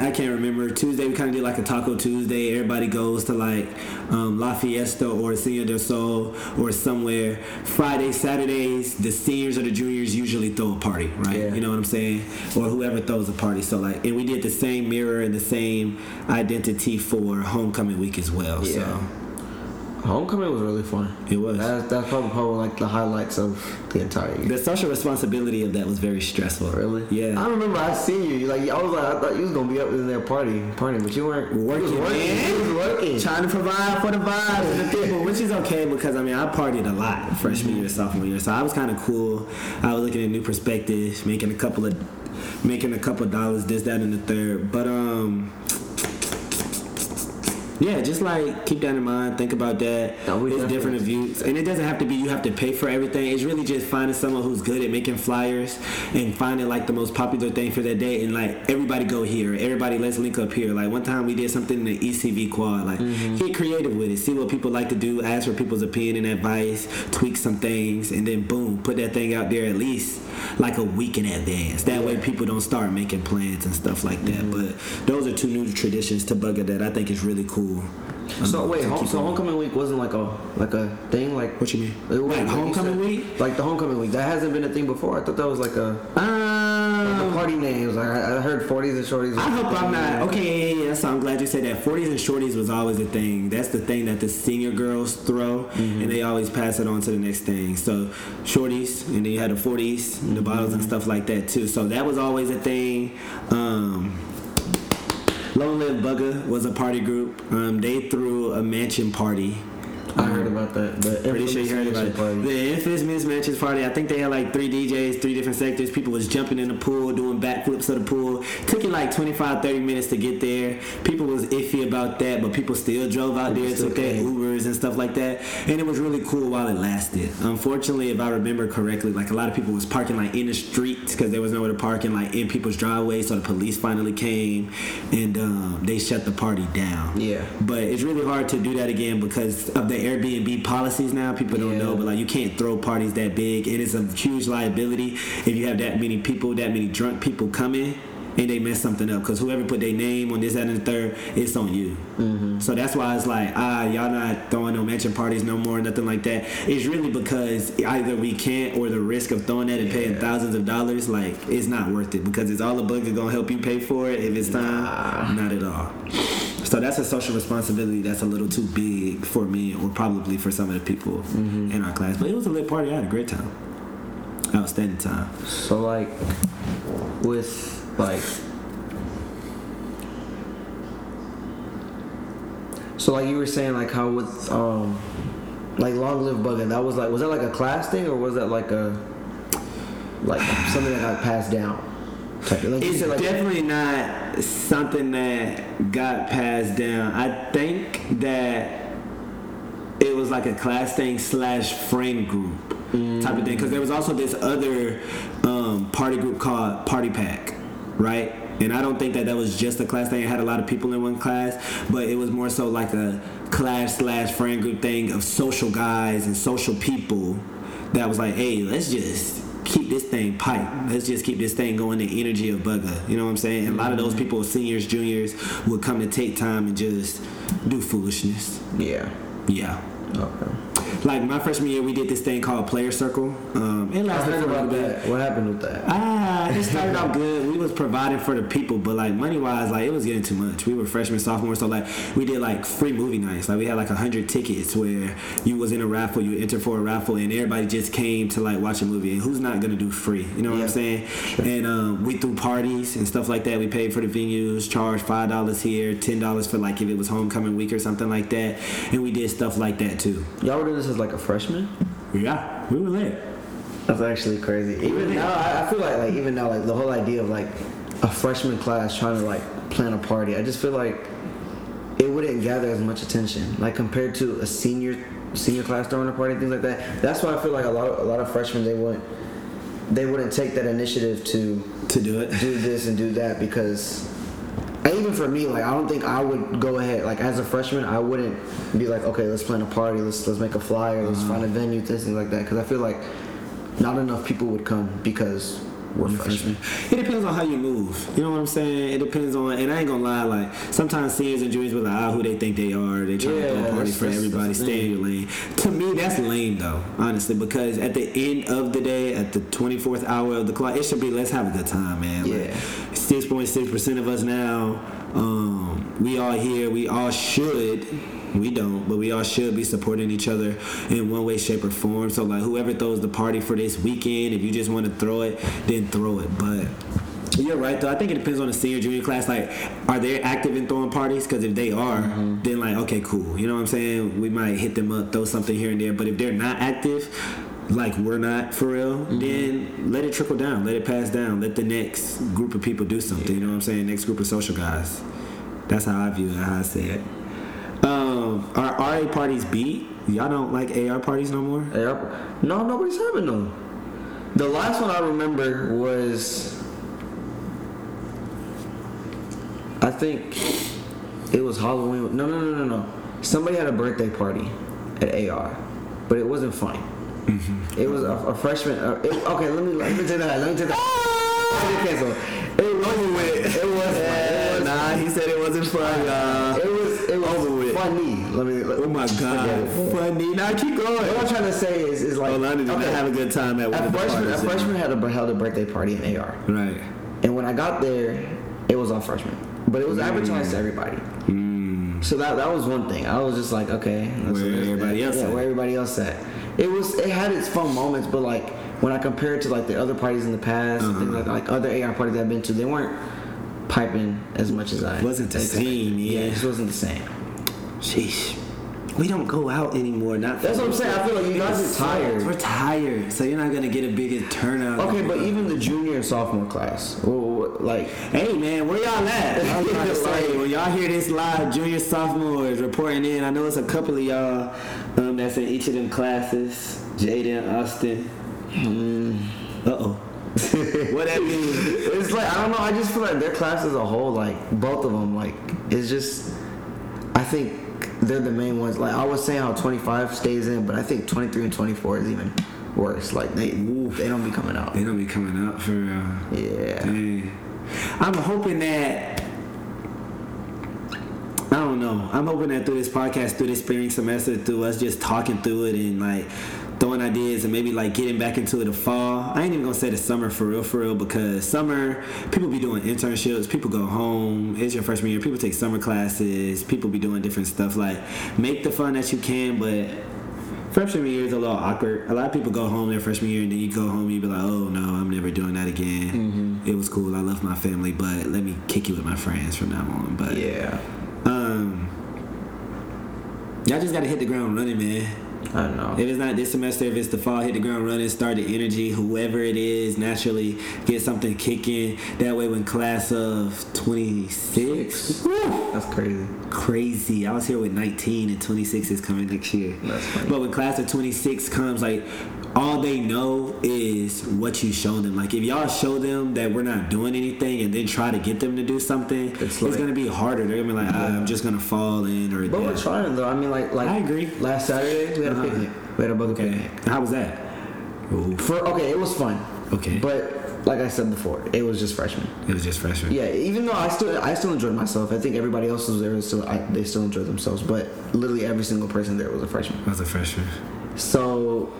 I can't remember. Tuesday, we kind of did like a Taco Tuesday. Everybody goes to like um, La Fiesta or Senor del Sol or somewhere. Friday, Saturdays, the seniors or the juniors usually throw a party, right? Yeah. You know what I'm saying? Or whoever throws a party. So like, and we did the same mirror and the same identity for homecoming week as well. Yeah. So. Homecoming was really fun. It was. That's that's probably, probably like the highlights of the entire year. The social responsibility of that was very stressful. Really? Yeah. I remember I seen you. Like I was like I thought you was gonna be up in there partying, partying, but you weren't working. You was working. Man. You was working. Trying to provide for the vibes and the people, which is okay because I mean I partied a lot freshman year, sophomore year, so I was kind of cool. I was looking at new perspectives, making a couple of, making a couple of dollars, this, that, and the third. But um. Yeah, just like keep that in mind. Think about that. No, it's different views, and it doesn't have to be you have to pay for everything. It's really just finding someone who's good at making flyers and finding like the most popular thing for that day, and like everybody go here, everybody let's link up here. Like one time we did something in the E C V quad. Like mm-hmm. get creative with it, see what people like to do, ask for people's opinion and advice, tweak some things, and then boom, put that thing out there at least like a week in advance. That yeah. way people don't start making plans and stuff like that. Mm-hmm. But those are two new traditions to Bugger that I think is really cool. Um, so wait, home, so homecoming week wasn't like a like a thing, like what you mean? It was, like homecoming week, like the homecoming week that hasn't been a thing before. I thought that was like a um, like a party name. It was like I, I heard forties and shorties. I hope I'm not okay. Yeah, yeah, so I'm glad you said that. Forties and shorties was always a thing. That's the thing that the senior girls throw, mm-hmm. and they always pass it on to the next thing. So shorties, and then you had the forties, mm-hmm. the bottles and stuff like that too. So that was always a thing. Um, Lola and Bugger was a party group. Um, they threw a mansion party. I heard about that. But pretty sure you heard about it. Party. The infamous mansion party. I think they had like three D Js, three different sectors. People was jumping in the pool, doing backflips of the pool. Took it like twenty-five, thirty minutes to get there. People was iffy about that, but people still drove out people there, took their Ubers and stuff like that. And it was really cool while it lasted. Unfortunately, if I remember correctly, like a lot of people was parking like in the streets because there was nowhere to park and like in people's driveways. So the police finally came and um, they shut the party down. Yeah. But it's really hard to do that again because of the Airbnb policies now. People don't yeah. know, but like you can't throw parties that big, and it's a huge liability if you have that many people, that many drunk people coming, and they mess something up because whoever put their name on this, that, and the third, it's on you. Mm-hmm. So that's why it's like ah, y'all not throwing no mansion parties no more, nothing like that. It's really because either we can't or the risk of throwing that and yeah. paying thousands of dollars, like it's not worth it because it's all the Bugger gonna help you pay for it if it's time. Nah. Not at all. So that's a social responsibility that's a little too big for me or probably for some of the people mm-hmm. in our class. But it was a lit party. I had a great time. Outstanding time. So, like, with, like... So, like, you were saying, like, how with, um... like, Long Live Bugger, that was, like... Was that, like, a class thing or was that, like, a... Like, something that got passed down? Like it's like definitely that. Not something that got passed down. I think that it was was like a class thing slash friend group mm. type of thing. Because there was also this other um, party group called Party Pack, right? And I don't think that that was just a class thing. It had a lot of people in one class, but it was more so like a class slash friend group thing of social guys and social people that was like, hey, let's just keep this thing pipe. Let's just keep this thing going, the energy of Bugger. You know what I'm saying? And a lot of those people, seniors, juniors, would come to Take Time and just do foolishness. Yeah. Yeah. Okay. Like, my freshman year, we did this thing called Player Circle. Um, it lasted for about that. What happened with that? Ah, it started out good. We was providing for the people, but, like, money-wise, like, it was getting too much. We were freshmen, sophomores, so, like, we did, like, free movie nights. Like, we had, like, one hundred tickets where you was in a raffle, you entered for a raffle, and everybody just came to, like, watch a movie. And who's not going to do free? You know what yeah. I'm saying? Sure. And um, we threw parties and stuff like that. We paid for the venues, charged five dollars here, ten dollars for, like, if it was homecoming week or something like that. And we did stuff like that, too. Y'all were doing this as like a freshman? Yeah, we were lit. That's actually crazy. Even now, I, I feel like like even now, like the whole idea of like a freshman class trying to like plan a party, I just feel like it wouldn't gather as much attention, like compared to a senior senior class throwing a party, things like that. That's why I feel like a lot of, a lot of freshmen they wouldn't they wouldn't take that initiative to to do it, do this and do that because. Even for me, like I don't think I would go ahead. Like as a freshman, I wouldn't be like, okay, let's plan a party, let's let's make a flyer, let's uh-huh. find a venue, things like that. Because I feel like not enough people would come because we're freshmen. It depends on how you move. You know what I'm saying? It depends on, and I ain't gonna lie. Like sometimes seniors and juniors be like, ah, who they think they are. They trying yeah, to throw a party for everybody. Stay in your lane. To me, that's lame though, honestly. Because at the end of the day, at the twenty-fourth hour of the clock, it should be let's have a good time, man. Yeah. Like, six point six percent of us now, um, we all here. We all should. We don't, but we all should be supporting each other in one way, shape, or form. So, like, whoever throws the party for this weekend, if you just want to throw it, then throw it. But you're right, though. I think it depends on the senior, junior class. Like, are they active in throwing parties? Because if they are, mm-hmm. then, like, okay, cool. You know what I'm saying? We might hit them up, throw something here and there. But if they're not active, like we're not for real, mm-hmm. then let it trickle down. Let it pass down. Let the next group of people do something. You know what I'm saying? Next group of social guys. That's how I view it, how I see it. Um, are R A parties beat? Y'all don't like A R parties no more? A R, no, nobody's having them. The last one I remember was, I think it was Halloween. No, no, no, no, no. Somebody had a birthday party at A R, but it wasn't fun. Mm-hmm. It was a, a freshman. Uh, it, okay, let me let me take that. Let me take that. Cancel. It wasn't with. It was. Yeah, it was nah, he said it wasn't fun. Uh, it was. It was over with. Funny. Let me. Let, oh my god. Funny. Now keep going. What I'm trying to say is, is like. Olana did okay, not have a good time at one of the freshman, parties. A freshman had a held a birthday party in A R. Right. And when I got there, it was all freshmen, but it was mm. advertised to everybody. Mm. So that that was one thing. I was just like, okay, that's where everybody else. Yeah, at. Where everybody else at. It was. It had its fun moments, but like when I compare it to like the other parties in the past, uh-huh. and like like other A R parties I've been to, they weren't piping as much as I. Wasn't the same. Yeah, yeah, it just wasn't the same. Sheesh. We don't go out anymore. Not that's what I'm saying. I feel like you guys are tired. We're tired, so you're not gonna get a bigger turnout. Okay, but even the junior and sophomore class, like, hey man, where y'all at? I'm trying to say, when y'all hear this live, junior sophomores reporting in. I know it's a couple of y'all um, that's in each of them classes. Jaden, Austin. Mm. Uh oh. What that means? It's like I don't know. I just feel like their class as a whole, like both of them, like it's just. I think. They're the main ones. Like I was saying, how twenty-five stays in, but I think twenty-three and twenty-four is even worse. Like they, oof, they don't be coming out. They don't be coming out for real. Uh, yeah. Dang. I'm hoping that. I don't know. I'm hoping that through this podcast, through this spring semester, through us just talking through it and like throwing ideas and maybe like getting back into the fall. I ain't even gonna say the summer for real, for real, because summer people be doing internships, people go home. It's your freshman year. People take summer classes. People be doing different stuff. Like make the fun that you can, but freshman year is a little awkward. A lot of people go home their freshman year and then you go home and you be like, oh no, I'm never doing that again. Mm-hmm. It was cool. I love my family, but let me kick it with my friends from now on. But yeah, um, y'all just gotta hit the ground running, man. I don't know. If it's not this semester, if it's the fall, hit the ground running, start the energy, whoever it is, naturally get something kicking. That way when class of twenty-six. Woo, that's crazy. Crazy. I was here with nineteen and twenty-six is coming next year. That's funny. But when class of twenty-six comes, like, all they know is what you show them. Like, if y'all show them that we're not doing anything and then try to get them to do something, it's, like, it's gonna be harder. They're gonna be like, I'm just gonna fall in or. But yeah. We're trying though. I mean, like, like I agree. Last Saturday we had uh-huh. a picnic. We had a Bugger okay. picnic. How was that? Ooh. For okay, it was fun. Okay, but like I said before, it was just freshmen. It was just freshmen. Yeah, even though I still I still enjoyed myself. I think everybody else was there, so I, they still enjoyed themselves. But literally every single person there was a freshman. Was a freshman. So.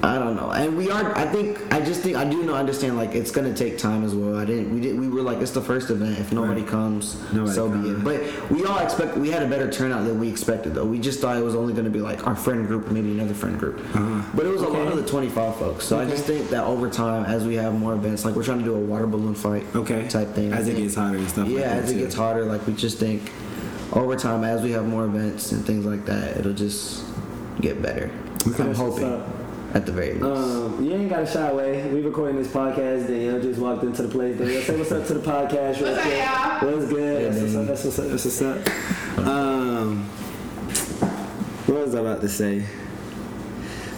I don't know, and we are. I think I just think I do know. Understand like it's gonna take time as well. I didn't. We did. We were like, it's the first event. If nobody right. comes, nobody so comes. Be it. But we all expect. We had a better turnout than we expected, though. We just thought it was only gonna be like our friend group, maybe another friend group. Uh-huh. But it was okay. a lot of the twenty-five folks. So okay. I just think that over time, as we have more events, like we're trying to do a water balloon fight, okay, type thing. As it gets hotter and stuff. Yeah, like that as it too. gets hotter, like we just think over time, as we have more events and things like that, it'll just get better. Okay. I'm hoping. At the very least. Um, you ain't got to shy away. We recording this podcast. Danielle just walked into the place. Danielle, say what's up to the podcast. What's up, y'all? What's good? Yeah, that's, what's up, that's what's up. That's what's up. um, what was I about to say?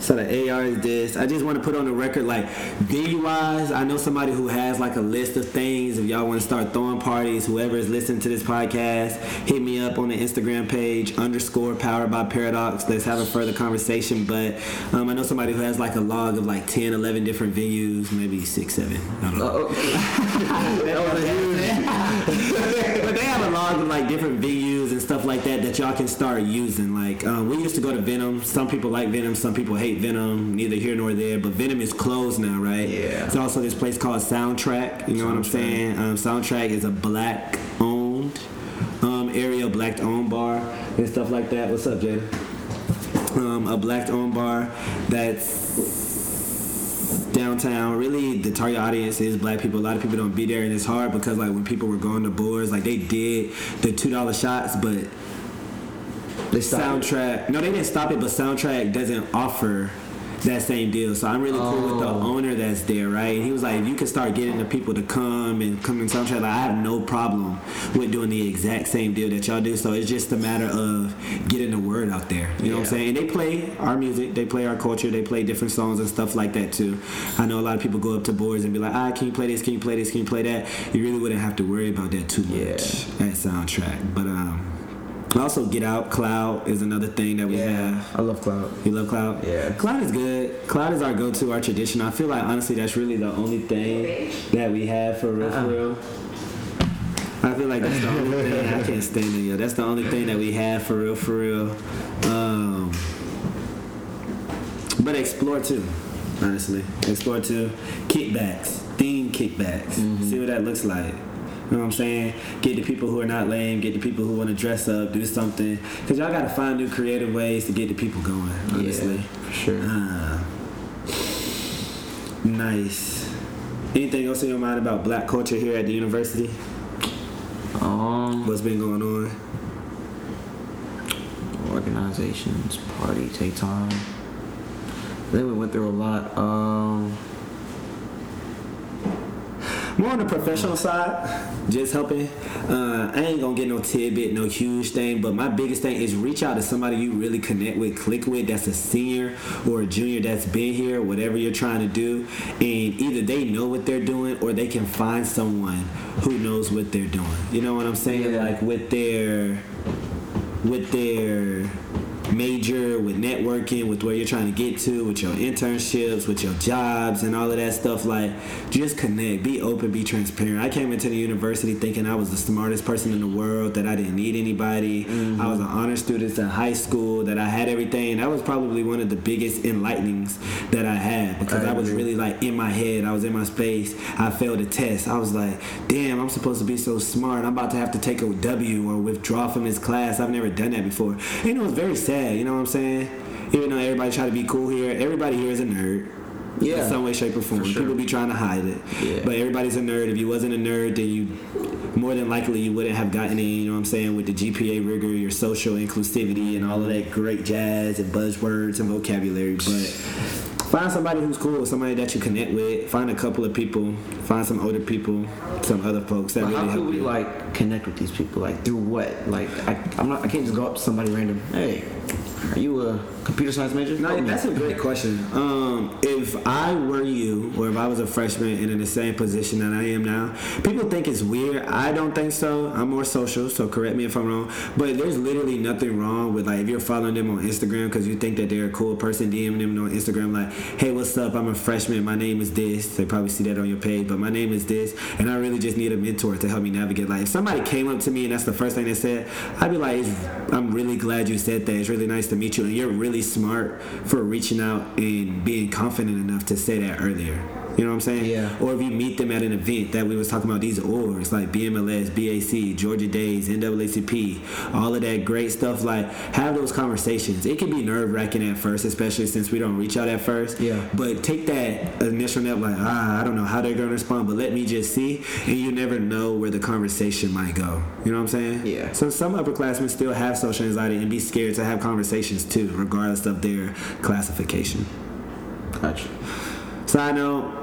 So the A R is this. I just want to put on the record, like, D U Is. I know somebody who has, like, a list of things. If y'all want to start throwing parties, whoever is listening to this podcast, hit me up on the Instagram page, underscore powered by Paradox. Let's have a further conversation. But um, I know somebody who has, like, a log of, like, ten, eleven different venues, maybe six, seven. I don't know. But they have a log of, like, different venues and stuff like that that y'all can start using. Like, um, we used to go to Venom. Some people like Venom. Some people hate Venom, neither here nor there, but Venom is closed now, right? Yeah. There's also this place called Soundtrack. You know Soundtrack. What I'm saying? Um, Soundtrack is a black-owned um, area, black-owned bar and stuff like that. What's up, Jada? Um, a black-owned bar that's downtown. Really, the target audience is black people. A lot of people don't be there, and it's hard because, like, when people were going to bars, like, they did the two dollar shots, but They Soundtrack. It. No, they didn't stop it, but Soundtrack doesn't offer that same deal. So I'm really oh. cool with the owner that's there, right? And he was like, you can start getting the people to come and come in Soundtrack. Like, I have no problem with doing the exact same deal that y'all do. So it's just a matter of getting the word out there. You know yeah. what I'm saying? And they play our music. They play our culture. They play different songs and stuff like that, too. I know a lot of people go up to boards and be like, ah, can you play this? Can you play this? Can you play that? You really wouldn't have to worry about that too much yeah. at Soundtrack. But, um... also, get out. Clout is another thing that we yeah, have. I love Clout. You love Clout? Yeah. Clout is good. Clout is our go-to, our tradition. I feel like, honestly, that's really the only thing that we have for real, uh-uh. for real. I feel like that's the only thing. I can't stand it, yo. That's the only thing that we have for real, for real. Um, but Explore, too, honestly. Explore, too. Kickbacks. Theme kickbacks. Mm-hmm. See what that looks like. You know what I'm saying? Get the people who are not lame. Get the people who want to dress up. Do something. Because y'all got to find new creative ways to get the people going, honestly. Yeah, for sure. Uh, nice. Anything else in your mind about black culture here at the university? Um, What's been going on? Organizations, party, Tate Time. I think we went through a lot. Um... More on the professional side, just helping. Uh, I ain't gonna get no tidbit, no huge thing, but my biggest thing is reach out to somebody you really connect with, click with, that's a senior or a junior that's been here, whatever you're trying to do, and either they know what they're doing or they can find someone who knows what they're doing. You know what I'm saying? Yeah. Like with their, with their... major, with networking, with where you're trying to get to, with your internships, with your jobs and all of that stuff. Like, just connect, be open, be transparent. I came into the university thinking I was the smartest person in the world, that I didn't need anybody. Mm-hmm. I was an honor student in high school, that I had everything. That was probably one of the biggest enlightenings that I had, because I, I was really like in my head. I was in my space. I failed a test. I was like, damn, I'm supposed to be so smart. I'm about to have to take a W or withdraw from this class. I've never done that before. And it was very sad. You know what I'm saying? Even though everybody try to be cool here, everybody here is a nerd. yeah. in some way, shape, or form. For sure. People be trying to hide it. Yeah. But everybody's a nerd. If you wasn't a nerd, then you more than likely you wouldn't have gotten in, you know what I'm saying, with the G P A rigor, your social inclusivity, and all of that great jazz and buzzwords and vocabulary. But find somebody who's cool, somebody that you connect with. Find a couple of people. Find some older people, some other folks. That well, really how help could we you. Like connect with these people? Like through what? Like I, I'm not. I can't just go up to somebody random. Hey, are you a computer science major? No, oh, that's yeah. a great question. Um, if I were you, or if I was a freshman and in the same position that I am now, people think it's weird. I don't think so. I'm more social, so correct me if I'm wrong. But there's literally nothing wrong with, like, if you're following them on Instagram because you think that they're a cool person, DMing them on Instagram like, hey, what's up? I'm a freshman. My name is this. They probably see that on your page, but my name is this, and I really just need a mentor to help me navigate. Like, if somebody came up to me and that's the first thing they said, I'd be like, it's, I'm really glad you said that. It's really nice to meet you, and you're really smart for reaching out and being confident enough to say that earlier. You know what I'm saying? Yeah. Or if you meet them at an event that we was talking about, these awards like B M L S, B A C, Georgia Days, N double A C P, all of that great stuff. Like, have those conversations. It can be nerve wracking at first, especially since we don't reach out at first. Yeah. But take that initial step, like, ah, I don't know how they're gonna respond, but let me just see. And you never know where the conversation might go. You know what I'm saying? Yeah. So some upperclassmen still have social anxiety and be scared to have conversations too, regardless of their classification. Gotcha. Side note.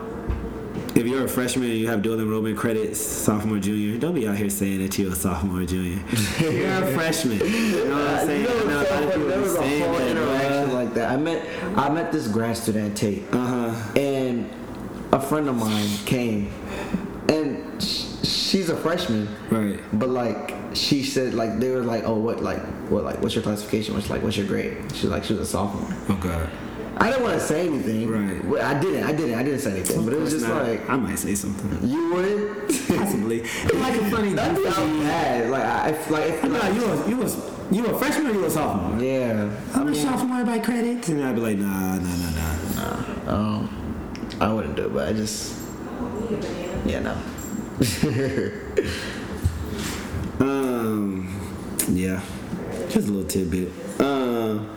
If you're a freshman and you have dual enrollment credits, sophomore, junior, don't be out here saying that you're a sophomore or junior. You're a freshman. You know what I'm saying? No, no, no, there was a whole interaction like that. I met I met this grad student at Tate, uh-huh. and a friend of mine came, and sh- she's a freshman, right? But like she said, like they were like, oh, what, like, what, like, what's your classification? What's like, what's your grade? She's like, she was a sophomore. Oh God. I didn't want to say anything. Right. I didn't. I didn't. I didn't say anything. But it was just not, like I might say something. You would possibly. It's like a funny. That's not bad. Like I like. No, like, you was you was you a freshman or you a sophomore? Yeah. I'm a sophomore by credit. And I'd be like, nah, nah, nah, nah, nah. Um, I wouldn't do it, but I just. Yeah, no. um, yeah, just a little tidbit. Um. Uh,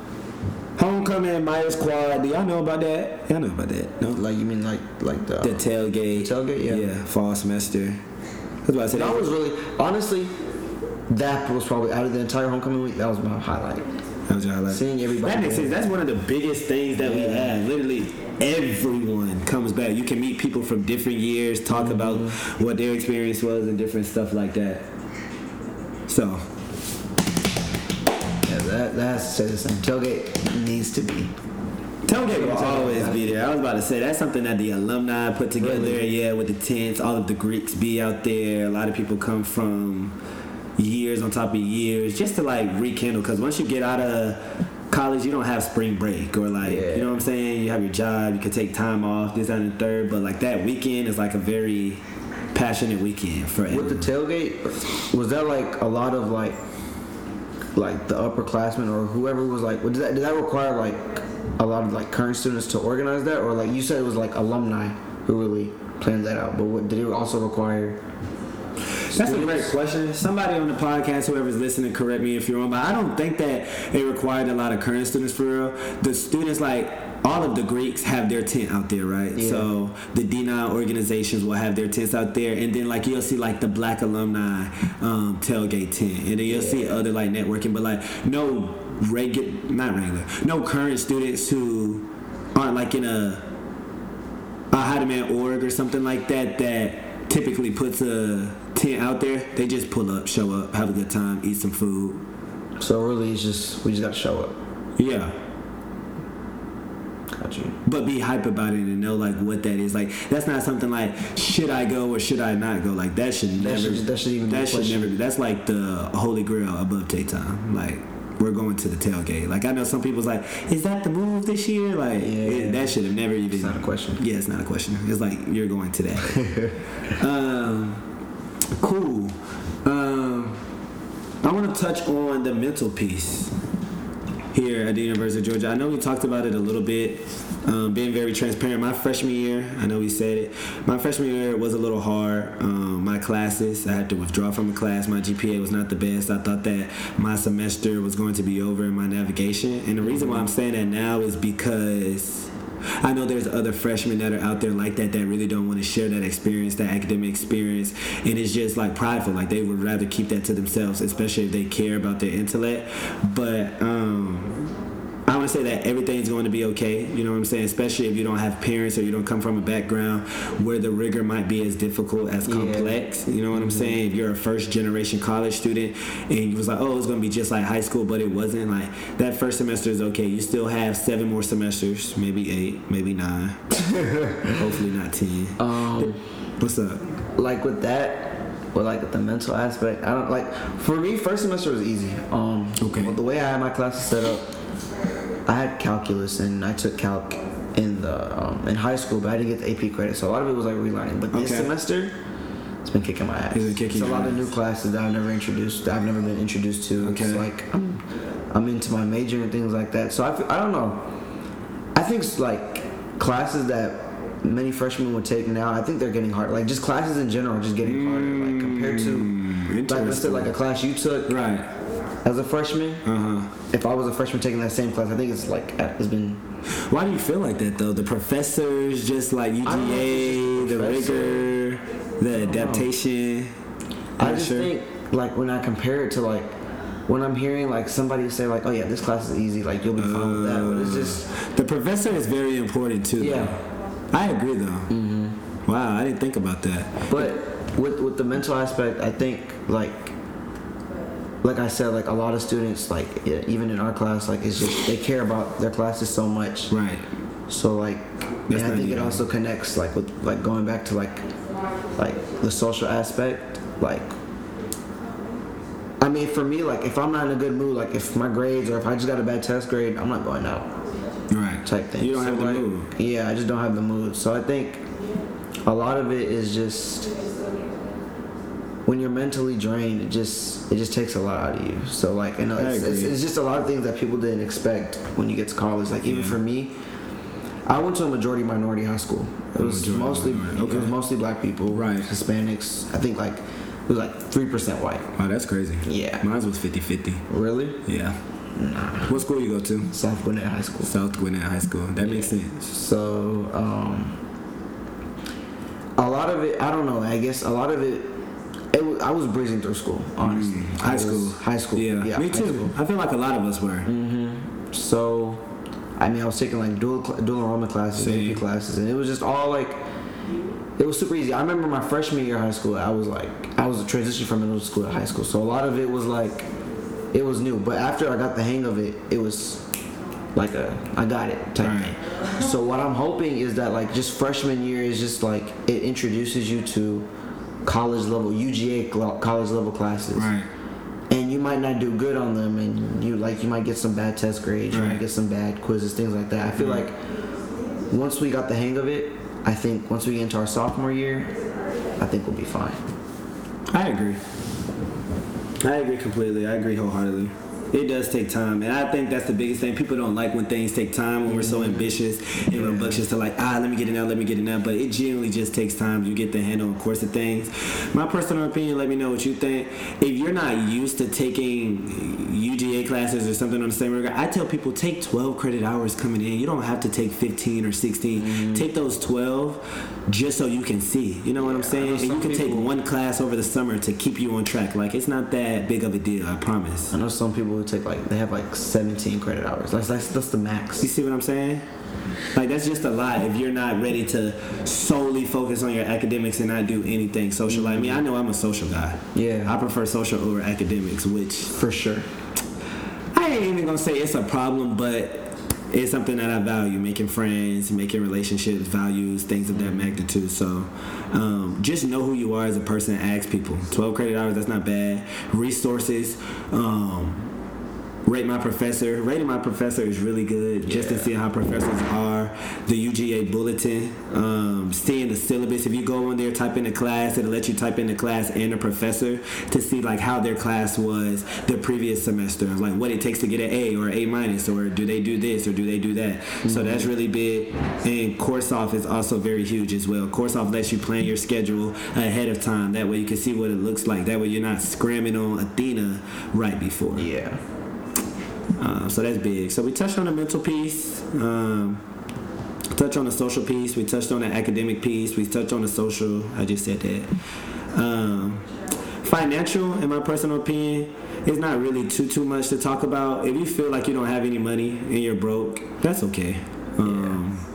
Homecoming and Myers-Quad, do y'all know about that? Y'all know about that? No? Like, you mean like like the... The tailgate. The tailgate, yeah. Yeah, fall semester. That's what I said. That was really... Honestly, that was probably... Out of the entire homecoming week, that was my highlight. That was your highlight. Seeing everybody... That makes sense. That's one of the biggest things that yeah. we have. Literally, everyone comes back. You can meet people from different years, talk mm-hmm. about what their experience was and different stuff like that. So... That that says something. Tailgate needs to be. Tailgate will always be there. I was about to say that's something that the alumni put together. Really? Yeah, with the tents, all of the Greeks be out there. A lot of people come from years on top of years just to like rekindle. Because once you get out of college, you don't have spring break or like yeah. you know what I'm saying. You have your job. You can take time off. This, that, and the third. But like that weekend is like a very passionate weekend for everyone. With the tailgate, was that like a lot of like. Like the upperclassmen or whoever was like, did that, did that require like a lot of like current students to organize that, or like you said it was like alumni who really planned that out? But what did it also require? That's students? A great question. Somebody on the podcast, whoever's listening, correct me if you're wrong, but I don't think that it required a lot of current students for real. The students like. All of the Greeks have their tent out there, right? Yeah. So the D nine organizations will have their tents out there, and then like you'll see like the Black alumni um, tailgate tent, and then you'll yeah. see other like networking, but like no regular, not regular, no current students who aren't like in a a Hotman org or something like that that typically puts a tent out there. They just pull up, show up, have a good time, eat some food. So really, it's just we just got to show up. Yeah. Gotcha. But be hype about it and know like what that is. Like that's not something like should I go or should I not go. Like that should never. That should, that should even. That be should question. never. Be. That's like the holy grail above Tate Time. Like we're going to the tailgate. Like I know some people's like, is that the move this year? Like yeah, it, that should have never even. It's not a question. Yeah, it's not a question. It's like you're going to that. um, cool. Um, I want to touch on the mental piece. Here at the University of Georgia. I know we talked about it a little bit, um, being very transparent. My freshman year, I know we said it, my freshman year was a little hard. Um, my classes, I had to withdraw from a class. My G P A was not the best. I thought that my semester was going to be over in my navigation. And the reason why I'm saying that now is because I know there's other freshmen that are out there like that that really don't want to share that experience, that academic experience, and it's just like prideful. Like they would rather keep that to themselves, especially if they care about their intellect. But um, I want to say that everything's going to be okay. You know what I'm saying? Especially if you don't have parents or you don't come from a background where the rigor might be as difficult, as complex. Yeah. You know what I'm saying? If you're a first generation college student and you was like, oh, it's going to be just like high school, but it wasn't. Like that first semester is okay. You still have seven more semesters, maybe eight, maybe nine, hopefully not ten. Um, What's up? Like with that. But like the mental aspect, I don't like. For me, first semester was easy. Um, okay. But the way I had my classes set up, I had calculus and I took calc in the um, in high school, but I didn't get the A P credit, so a lot of it was like relearning. But this okay. semester, it's been kicking my ass. It's been kicking. It's a lot ass. of new classes that I've never introduced, that I've never been introduced to. Okay. It's like I'm, I'm into my major and things like that. So I, feel, I don't know. I think it's like classes that many freshmen would take now, I think they're getting harder. Like just classes in general are just getting harder. Like compared to, like let's say like a class you took right as a freshman. Uh-huh. If I was a freshman taking that same class, I think it's like it's been. Why do you feel like that though? The professors, just like U G A, the rigor, the adaptation. I just think like when I compare it to like. When I'm hearing like somebody say like, oh yeah, this class is easy, like you'll be fine with that. But it's just the professor is very important too. Yeah. I agree though. Mm-hmm. Wow, I didn't think about that. But with with the mental aspect, I think like like I said, like a lot of students, like yeah, even in our class, like it's just they care about their classes so much. Right. So like, and I think it also connects like with like going back to like like the social aspect. Like, I mean, for me, like if I'm not in a good mood, like if my grades or if I just got a bad test grade, I'm not going out. Right. Type thing. You don't so have the like, mood. Yeah, I just don't have the mood. So I think a lot of it is just when you're mentally drained, it just it just takes a lot out of you. So like, you know, it's, it's, it's just a lot of things that people didn't expect when you get to college. Like yeah. even for me, I went to a majority minority high school. It was majority mostly okay. it was mostly black people, right? Hispanics. I think like it was like three percent white. Wow, that's crazy. Yeah, mine was fifty-fifty. Really? Yeah. Nah. What school you go to? South Gwinnett High School. South Gwinnett High School. That yeah. makes sense. So, um, a lot of it, I don't know. I guess a lot of it, it was, I was breezing through school, honestly. Mm. High school. High school. Yeah. yeah Me too. I feel like a lot of us were. Mm-hmm. So, I mean, I was taking like dual dual enrollment classes, A P classes, and it was just all like, it was super easy. I remember my freshman year of high school, I was like, I was a transition from middle school to high school. So a lot of it was like, it was new, but after I got the hang of it, it was like a I got it type right. thing. So what I'm hoping is that like just freshman year is just like it introduces you to college level U G A college level classes, right? And you might not do good on them, and you like you might get some bad test grades, right. you might get some bad quizzes, things like that. I feel right. like once we got the hang of it, I think once we get into our sophomore year, I think we'll be fine. I agree. I agree completely. I agree wholeheartedly. It does take time, and I think that's the biggest thing. People don't like when things take time, when we're so ambitious and yeah. rambunctious to like, ah, let me get it now, let me get it now. But it generally just takes time. You get the handle on course of things. My personal opinion, let me know what you think. If you're not used to taking U G A classes or something on the same regard, I tell people take twelve credit hours coming in. You don't have to take fifteen or sixteen. Mm-hmm. Take those twelve just so you can see. You know what yeah, I'm saying? And you can people, take one class over the summer to keep you on track. Like, it's not that big of a deal, I promise. I know some people take like they have like seventeen credit hours. That's, that's that's the max. You see what I'm saying? Like that's just a lot. If you're not ready to solely focus on your academics and not do anything social, like me, I know I'm a social guy. Yeah, I prefer social over academics, which for sure. I ain't even gonna say it's a problem, but it's something that I value: making friends, making relationships, values, things of that magnitude. So. Um, just know who you are as a person and ask people. twelve credit hours, that's not bad. Resources, um, Rate My Professor. Rating My Professor is really good yeah. just to see how professors are. The U G A Bulletin, um, seeing the syllabus. If you go on there, type in the class, it'll let you type in the class and the professor to see like how their class was the previous semester, like what it takes to get an A or A minus, or do they do this or do they do that. Mm-hmm. So that's really big. And Course Off is also very huge as well. Course Off lets you plan your schedule ahead of time. That way you can see what it looks like. That way you're not scramming on Athena right before. Yeah. Um, so that's big. So we touched on the mental piece, um, touched on the social piece. We touched on the academic piece. We touched on the social. I just said that. Um, financial, in my personal opinion, it's not really too, too much to talk about. If you feel like you don't have any money and you're broke, that's okay. Um, yeah.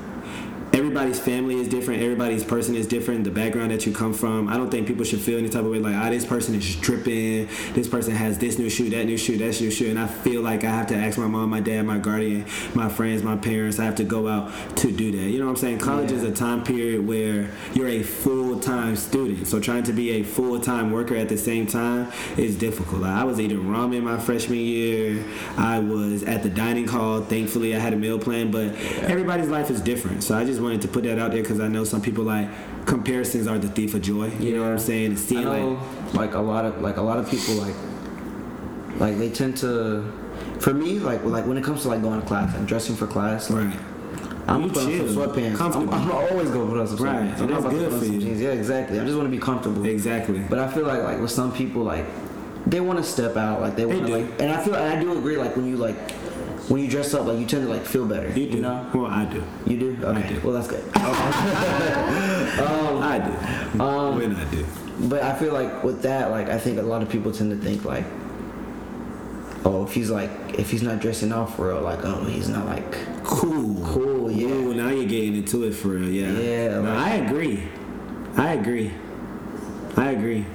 Everybody's family is different. Everybody's person is different. The background that you come from. I don't think people should feel any type of way like, ah, oh, this person is stripping. This person has this new shoe, that new shoe, that new shoe. And I feel like I have to ask my mom, my dad, my guardian, my friends, my parents. I have to go out to do that. You know what I'm saying? College yeah. is a time period where you're a full-time student. So trying to be a full-time worker at the same time is difficult. Like, I was eating ramen my freshman year. I was at the dining hall. Thankfully, I had a meal plan. But everybody's life is different. So I just wanted to put that out there because I know some people like comparisons are the thief of joy. You yeah. know what I'm saying? I know, like, like a lot of like a lot of people like like they tend to. For me, like like when it comes to like going to class and dressing for class, like, right? I'm you putting chill. Some sweatpants. I'm, I'm always going to put on some sweatpants. Right. So that's good for you. Jeans. Yeah, exactly. I just want to be comfortable. Exactly. But I feel like like with some people like they want to step out. Like they want to like. And I feel and I do agree. Like when you like. When you dress up, like you tend to like feel better. You do. You know? Well, I do. You do? Okay. I do. Well, that's good. Okay. um, I do. Um, when I do. But I feel like with that, like I think a lot of people tend to think like, oh, if he's like, if he's not dressing up for real, like, oh, he's not like cool. Cool. Yeah. Ooh, now you're getting into it for real. Yeah. Yeah. Like, I agree. I agree. I agree.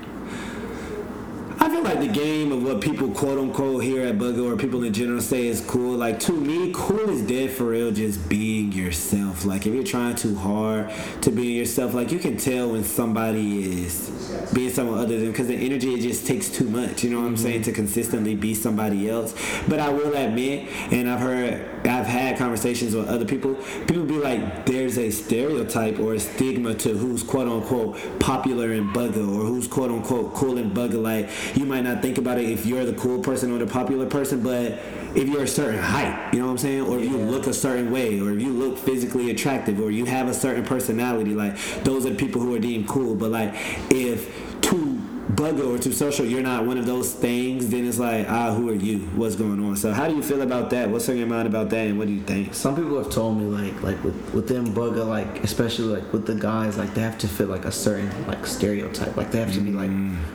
I feel like the game of what people quote unquote here at Bugger or people in general say is cool. Like to me, cool is dead for real. Just being yourself. Like if you're trying too hard to be yourself, like you can tell when somebody is being someone other than because the energy it just takes too much. You know what I'm mm-hmm. saying? To consistently be somebody else. But I will admit, and I've heard, I've had conversations with other people. People be like, there's a stereotype or a stigma to who's quote unquote popular in Bugger or who's quote unquote cool in Bugger. Like. You might not think about it if you're the cool person or the popular person, but if you're a certain height, you know what I'm saying? Or if yeah. you look a certain way, or if you look physically attractive, or you have a certain personality, like, those are the people who are deemed cool. But, like, if too bugger or too social, you're not one of those things, then it's like, ah, who are you? What's going on? So how do you feel about that? What's on your mind about that, and what do you think? Some people have told me, like, like with, with them bugger, like, especially, like, with the guys, like, they have to fit, like, a certain, like, stereotype. Like, they have to be, like...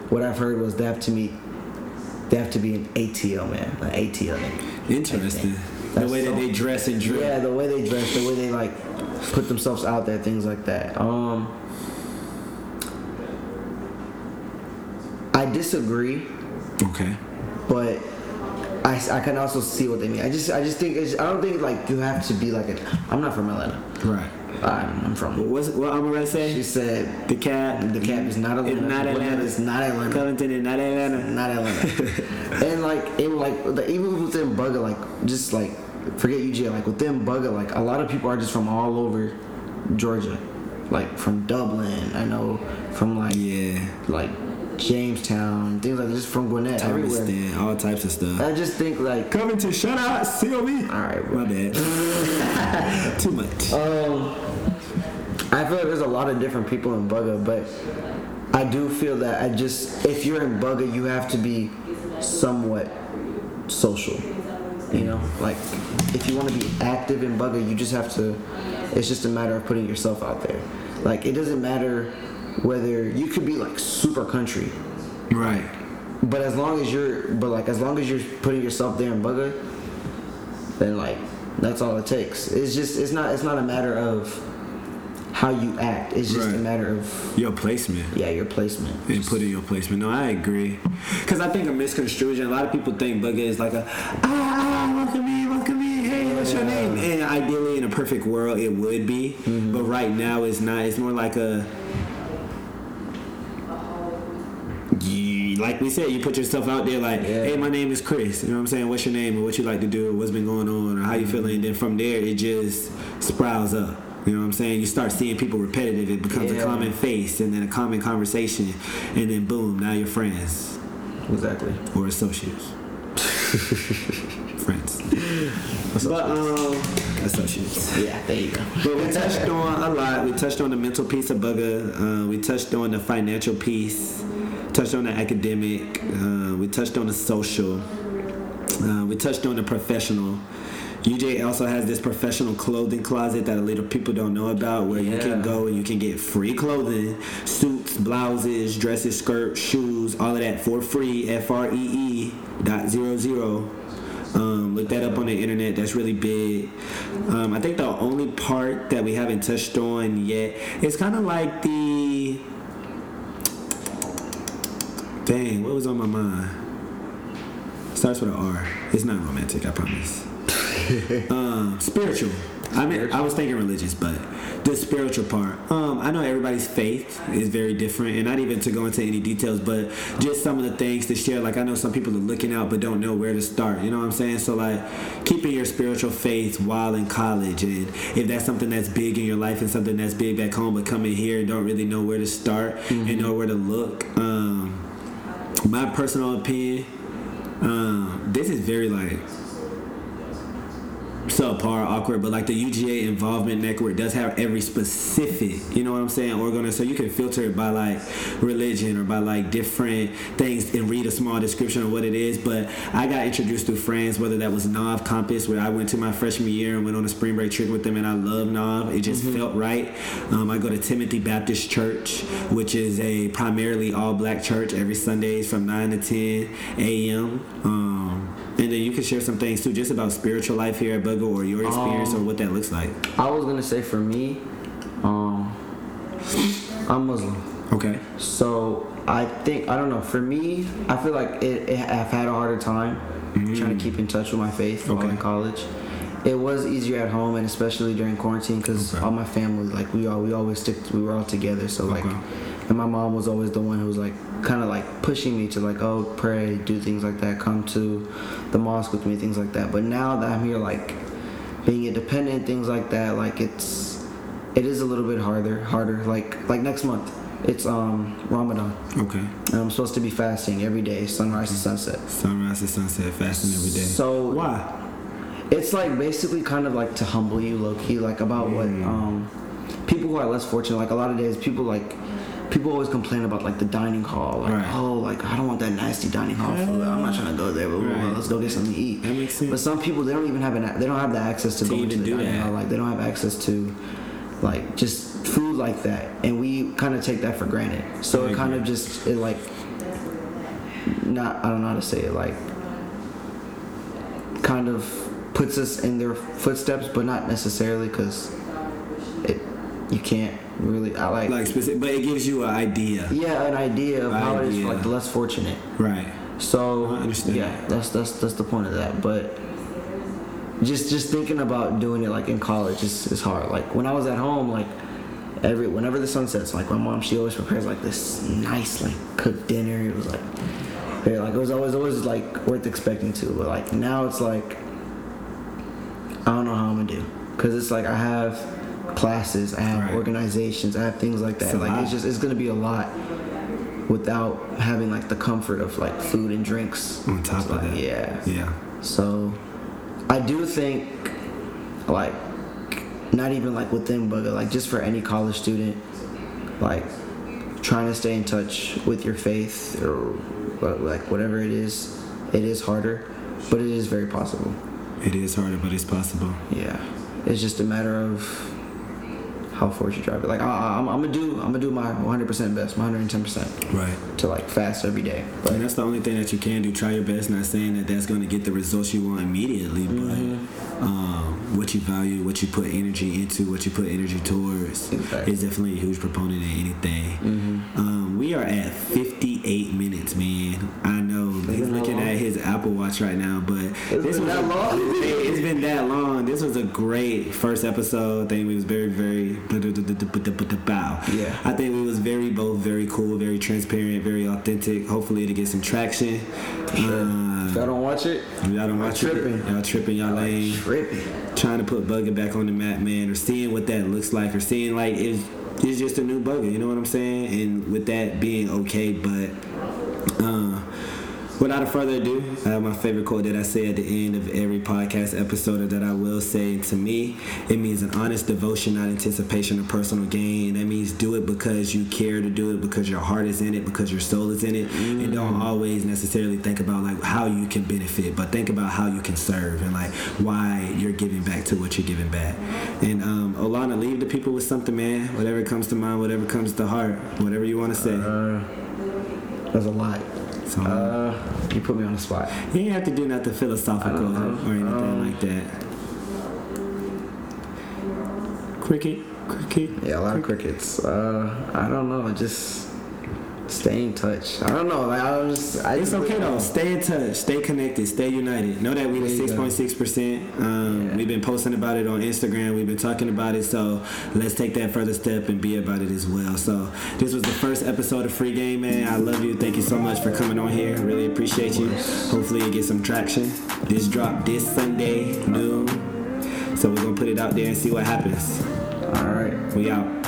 What I've heard was they have to meet, they have to be an A T L man, an A T L man. Interesting. The way so, that they dress and dress. Yeah, the way they dress, the way they like put themselves out there, things like that. Um, I disagree. Okay. But I, I can also see what they mean. I just I just think it's, I don't think like you have to be like a. I'm not from Atlanta. Right. I'm, I'm from. What's, what I'm gonna say? She said the cab. The cab is not Atlanta. Not Atlanta. It's not Atlanta. Covington is not Atlanta. It's not Atlanta. And like it, like the, even within Bugger, like just like forget U G A, like within Bugger, like a lot of people are just from all over Georgia, like from Dublin. I know from like yeah, like Jamestown, things like just from Gwinnett, I everywhere. Understand. All types of stuff. I just think like Covington, shut up, seal me. All right, bro. My bad. Too much. Um. I feel like there's a lot of different people in Bugger, but I do feel that I just, if you're in Bugger, you have to be somewhat social, you know? Like, if you want to be active in Bugger, you just have to, it's just a matter of putting yourself out there. Like, it doesn't matter whether, you could be, like, super country. Right. But as long as you're, but, like, as long as you're putting yourself there in Bugger, then, like, that's all it takes. It's just, it's not, it's not a matter of... how you act. It's just right. a matter of... your placement. Yeah, your placement. And just... put in your placement. No, I agree. Because I think a misconstruction, a lot of people think Bugger is like a, ah, ah, welcome in, welcome in, hey, what's your name? And ideally, in a perfect world, it would be. Mm-hmm. But right now, it's not. It's more like a... like we said, you put yourself out there like, yeah. hey, my name is Chris. You know what I'm saying? What's your name? Or what you like to do? Or what's been going on? Or how you feeling? And then from there, it just sprouts up. You know what I'm saying? You start seeing people repetitive. It becomes yeah. a common face and then a common conversation. And then, boom, now you're friends. Exactly. Or associates. Friends. Associates. But, um... associates. Yeah, there you go. But we touched on a lot. We touched on the mental piece of Bugger. Uh, we touched on the financial piece. Touched on the academic. Uh, we touched on the social. Uh, we touched on the professional. U J also has this professional clothing closet that a little people don't know about, where yeah. you can go and you can get free clothing, suits, blouses, dresses, skirts, shoes, all of that for free. F R E E dot zero zero. Um, look that up on the internet. That's really big. Um, I think the only part that we haven't touched on yet is kind of like the... Dang, what was on my mind? Starts with an R. It's not romantic, I promise. um, spiritual. I mean, I was thinking religious, but the spiritual part. Um, I know everybody's faith is very different, and not even to go into any details, but just some of the things to share. Like, I know some people are looking out but don't know where to start. You know what I'm saying? So, like, keeping your spiritual faith while in college, and if that's something that's big in your life and something that's big back home, but coming here and don't really know where to start mm-hmm. and know where to look. Um, my personal opinion, um, this is very, like... subpar, awkward, but like the U G A involvement network does have every specific, you know what I'm saying, organ, so you can filter it by like religion or by like different things and read a small description of what it is. But I got introduced through friends, whether that was Nav Compass, where I went to my freshman year and went on a spring break trip with them, and I love Nav. It just mm-hmm. felt right. Um, I go to Timothy Baptist Church, which is a primarily all black church every Sundays from nine to ten a.m. Um, and then you can share some things too, just about spiritual life here at Bugger, or your experience, um, or what that looks like. I was gonna say for me, um, I'm Muslim. Okay. So I think I don't know. For me, I feel like it, it, I've had a harder time mm. trying to keep in touch with my faith okay. while in college. It was easier at home, and especially during quarantine, because okay. all my family, like we all we always stick, we were all together. So okay. like, and my mom was always the one who was like, kind of like pushing me to like, oh, pray, do things like that, come to the mosque with me, things like that. But now that I'm here, like being independent, things like that, like it's, it is a little bit harder, harder. Like, like next month, it's um Ramadan. Okay. And I'm supposed to be fasting every day, sunrise to sunset. Sunrise to sunset, fasting every day. So why? It's like basically kind of like to humble you, low key, like about mm. what um people who are less fortunate, like a lot of days people like. People always complain about, like, the dining hall. Like, right. oh, like, I don't want that nasty dining hall food. I'm not trying to go there, but right. let's go get something to eat. That makes sense. But some people, they don't even have an, they don't have the access to, to go to the dining that. hall. Like, they don't have access to, like, just food like that. And we kind of take that for granted. So I it agree. kind of just, it, like, not, I don't know how to say it, like, kind of puts us in their footsteps, but not necessarily because it, you can't. Really, I like, like specific, but it gives you an idea. Yeah, an idea of an how idea. It is for like the less fortunate. Right. So I understand. Yeah, that's that's that's the point of that. But just just thinking about doing it like in college is is hard. Like when I was at home, like every whenever the sun sets, like my mom, she always prepares like this nice like cooked dinner. It was like, yeah, like it was always always like worth expecting to. But like now it's like I don't know how I'm gonna do because it's like I have. Classes, I have right. organizations, I have things like that. It's like it's just it's gonna be a lot without having like the comfort of like food and drinks. On top it's of like, that, yeah, yeah. So I do think like not even like within Bugger, like just for any college student, like trying to stay in touch with your faith or like whatever it is, it is harder, but it is very possible. It is harder, but it's possible. Yeah, it's just a matter of. How far you drive it? Like I, I'm, I'm gonna do, I'm gonna do my one hundred percent best, my one hundred ten percent. Right. To like fast every day. But and that's the only thing that you can do. Try your best. Not saying that that's gonna get the results you want immediately, mm-hmm. but um, what you value, what you put energy into, what you put energy towards, exactly. is definitely a huge proponent of anything. Mm-hmm. Um, we are at fifty-eight minutes, man. I know he's looking at his Apple Watch right now, but it's this been was that a, long. It's been that long. This was a great first episode. I think we was very, very. Yeah. I think we was very both very cool, very transparent, very authentic. Hopefully to get some traction. Sure. Um, if y'all don't watch it, if y'all don't watch tripping. it. Y'all tripping, y'all lame. Tripping. Trying to put Bugger back on the map, man, or seeing what that looks like, or seeing like it's it's just a new Bugger. You know what I'm saying? And with that being okay, but. Uh, without further ado, I have my favorite quote that I say at the end of every podcast episode that I will say. To me, it means an honest devotion, not anticipation of personal gain. That means do it because you care to do it, because your heart is in it, because your soul is in it, mm. and don't always necessarily think about like how you can benefit, but think about how you can serve and like why you're giving back to what you're giving back. And um, Olana, leave the people with something, man. Whatever comes to mind, whatever comes to heart, whatever you want to say. Uh, there's a lot. So, uh, you put me on the spot. You ain't have to do nothing philosophical or anything um, like that. Cricket, cricket. Yeah, a lot cricket. of crickets. Uh, I don't know. Just stay in touch. I don't know. Like, I was. I it's just okay though. Stay in touch. Stay connected. Stay united. Know that we were six point six percent. We've been posting about it on Instagram. We've been talking about it. So let's take that further step and be about it as well. So this was the first episode of Free Game, man. I love you. Thank you so much for coming on here. I really appreciate you. Hopefully you get some traction. This dropped this Sunday noon. So we're gonna put it out there and see what happens. All right. We out.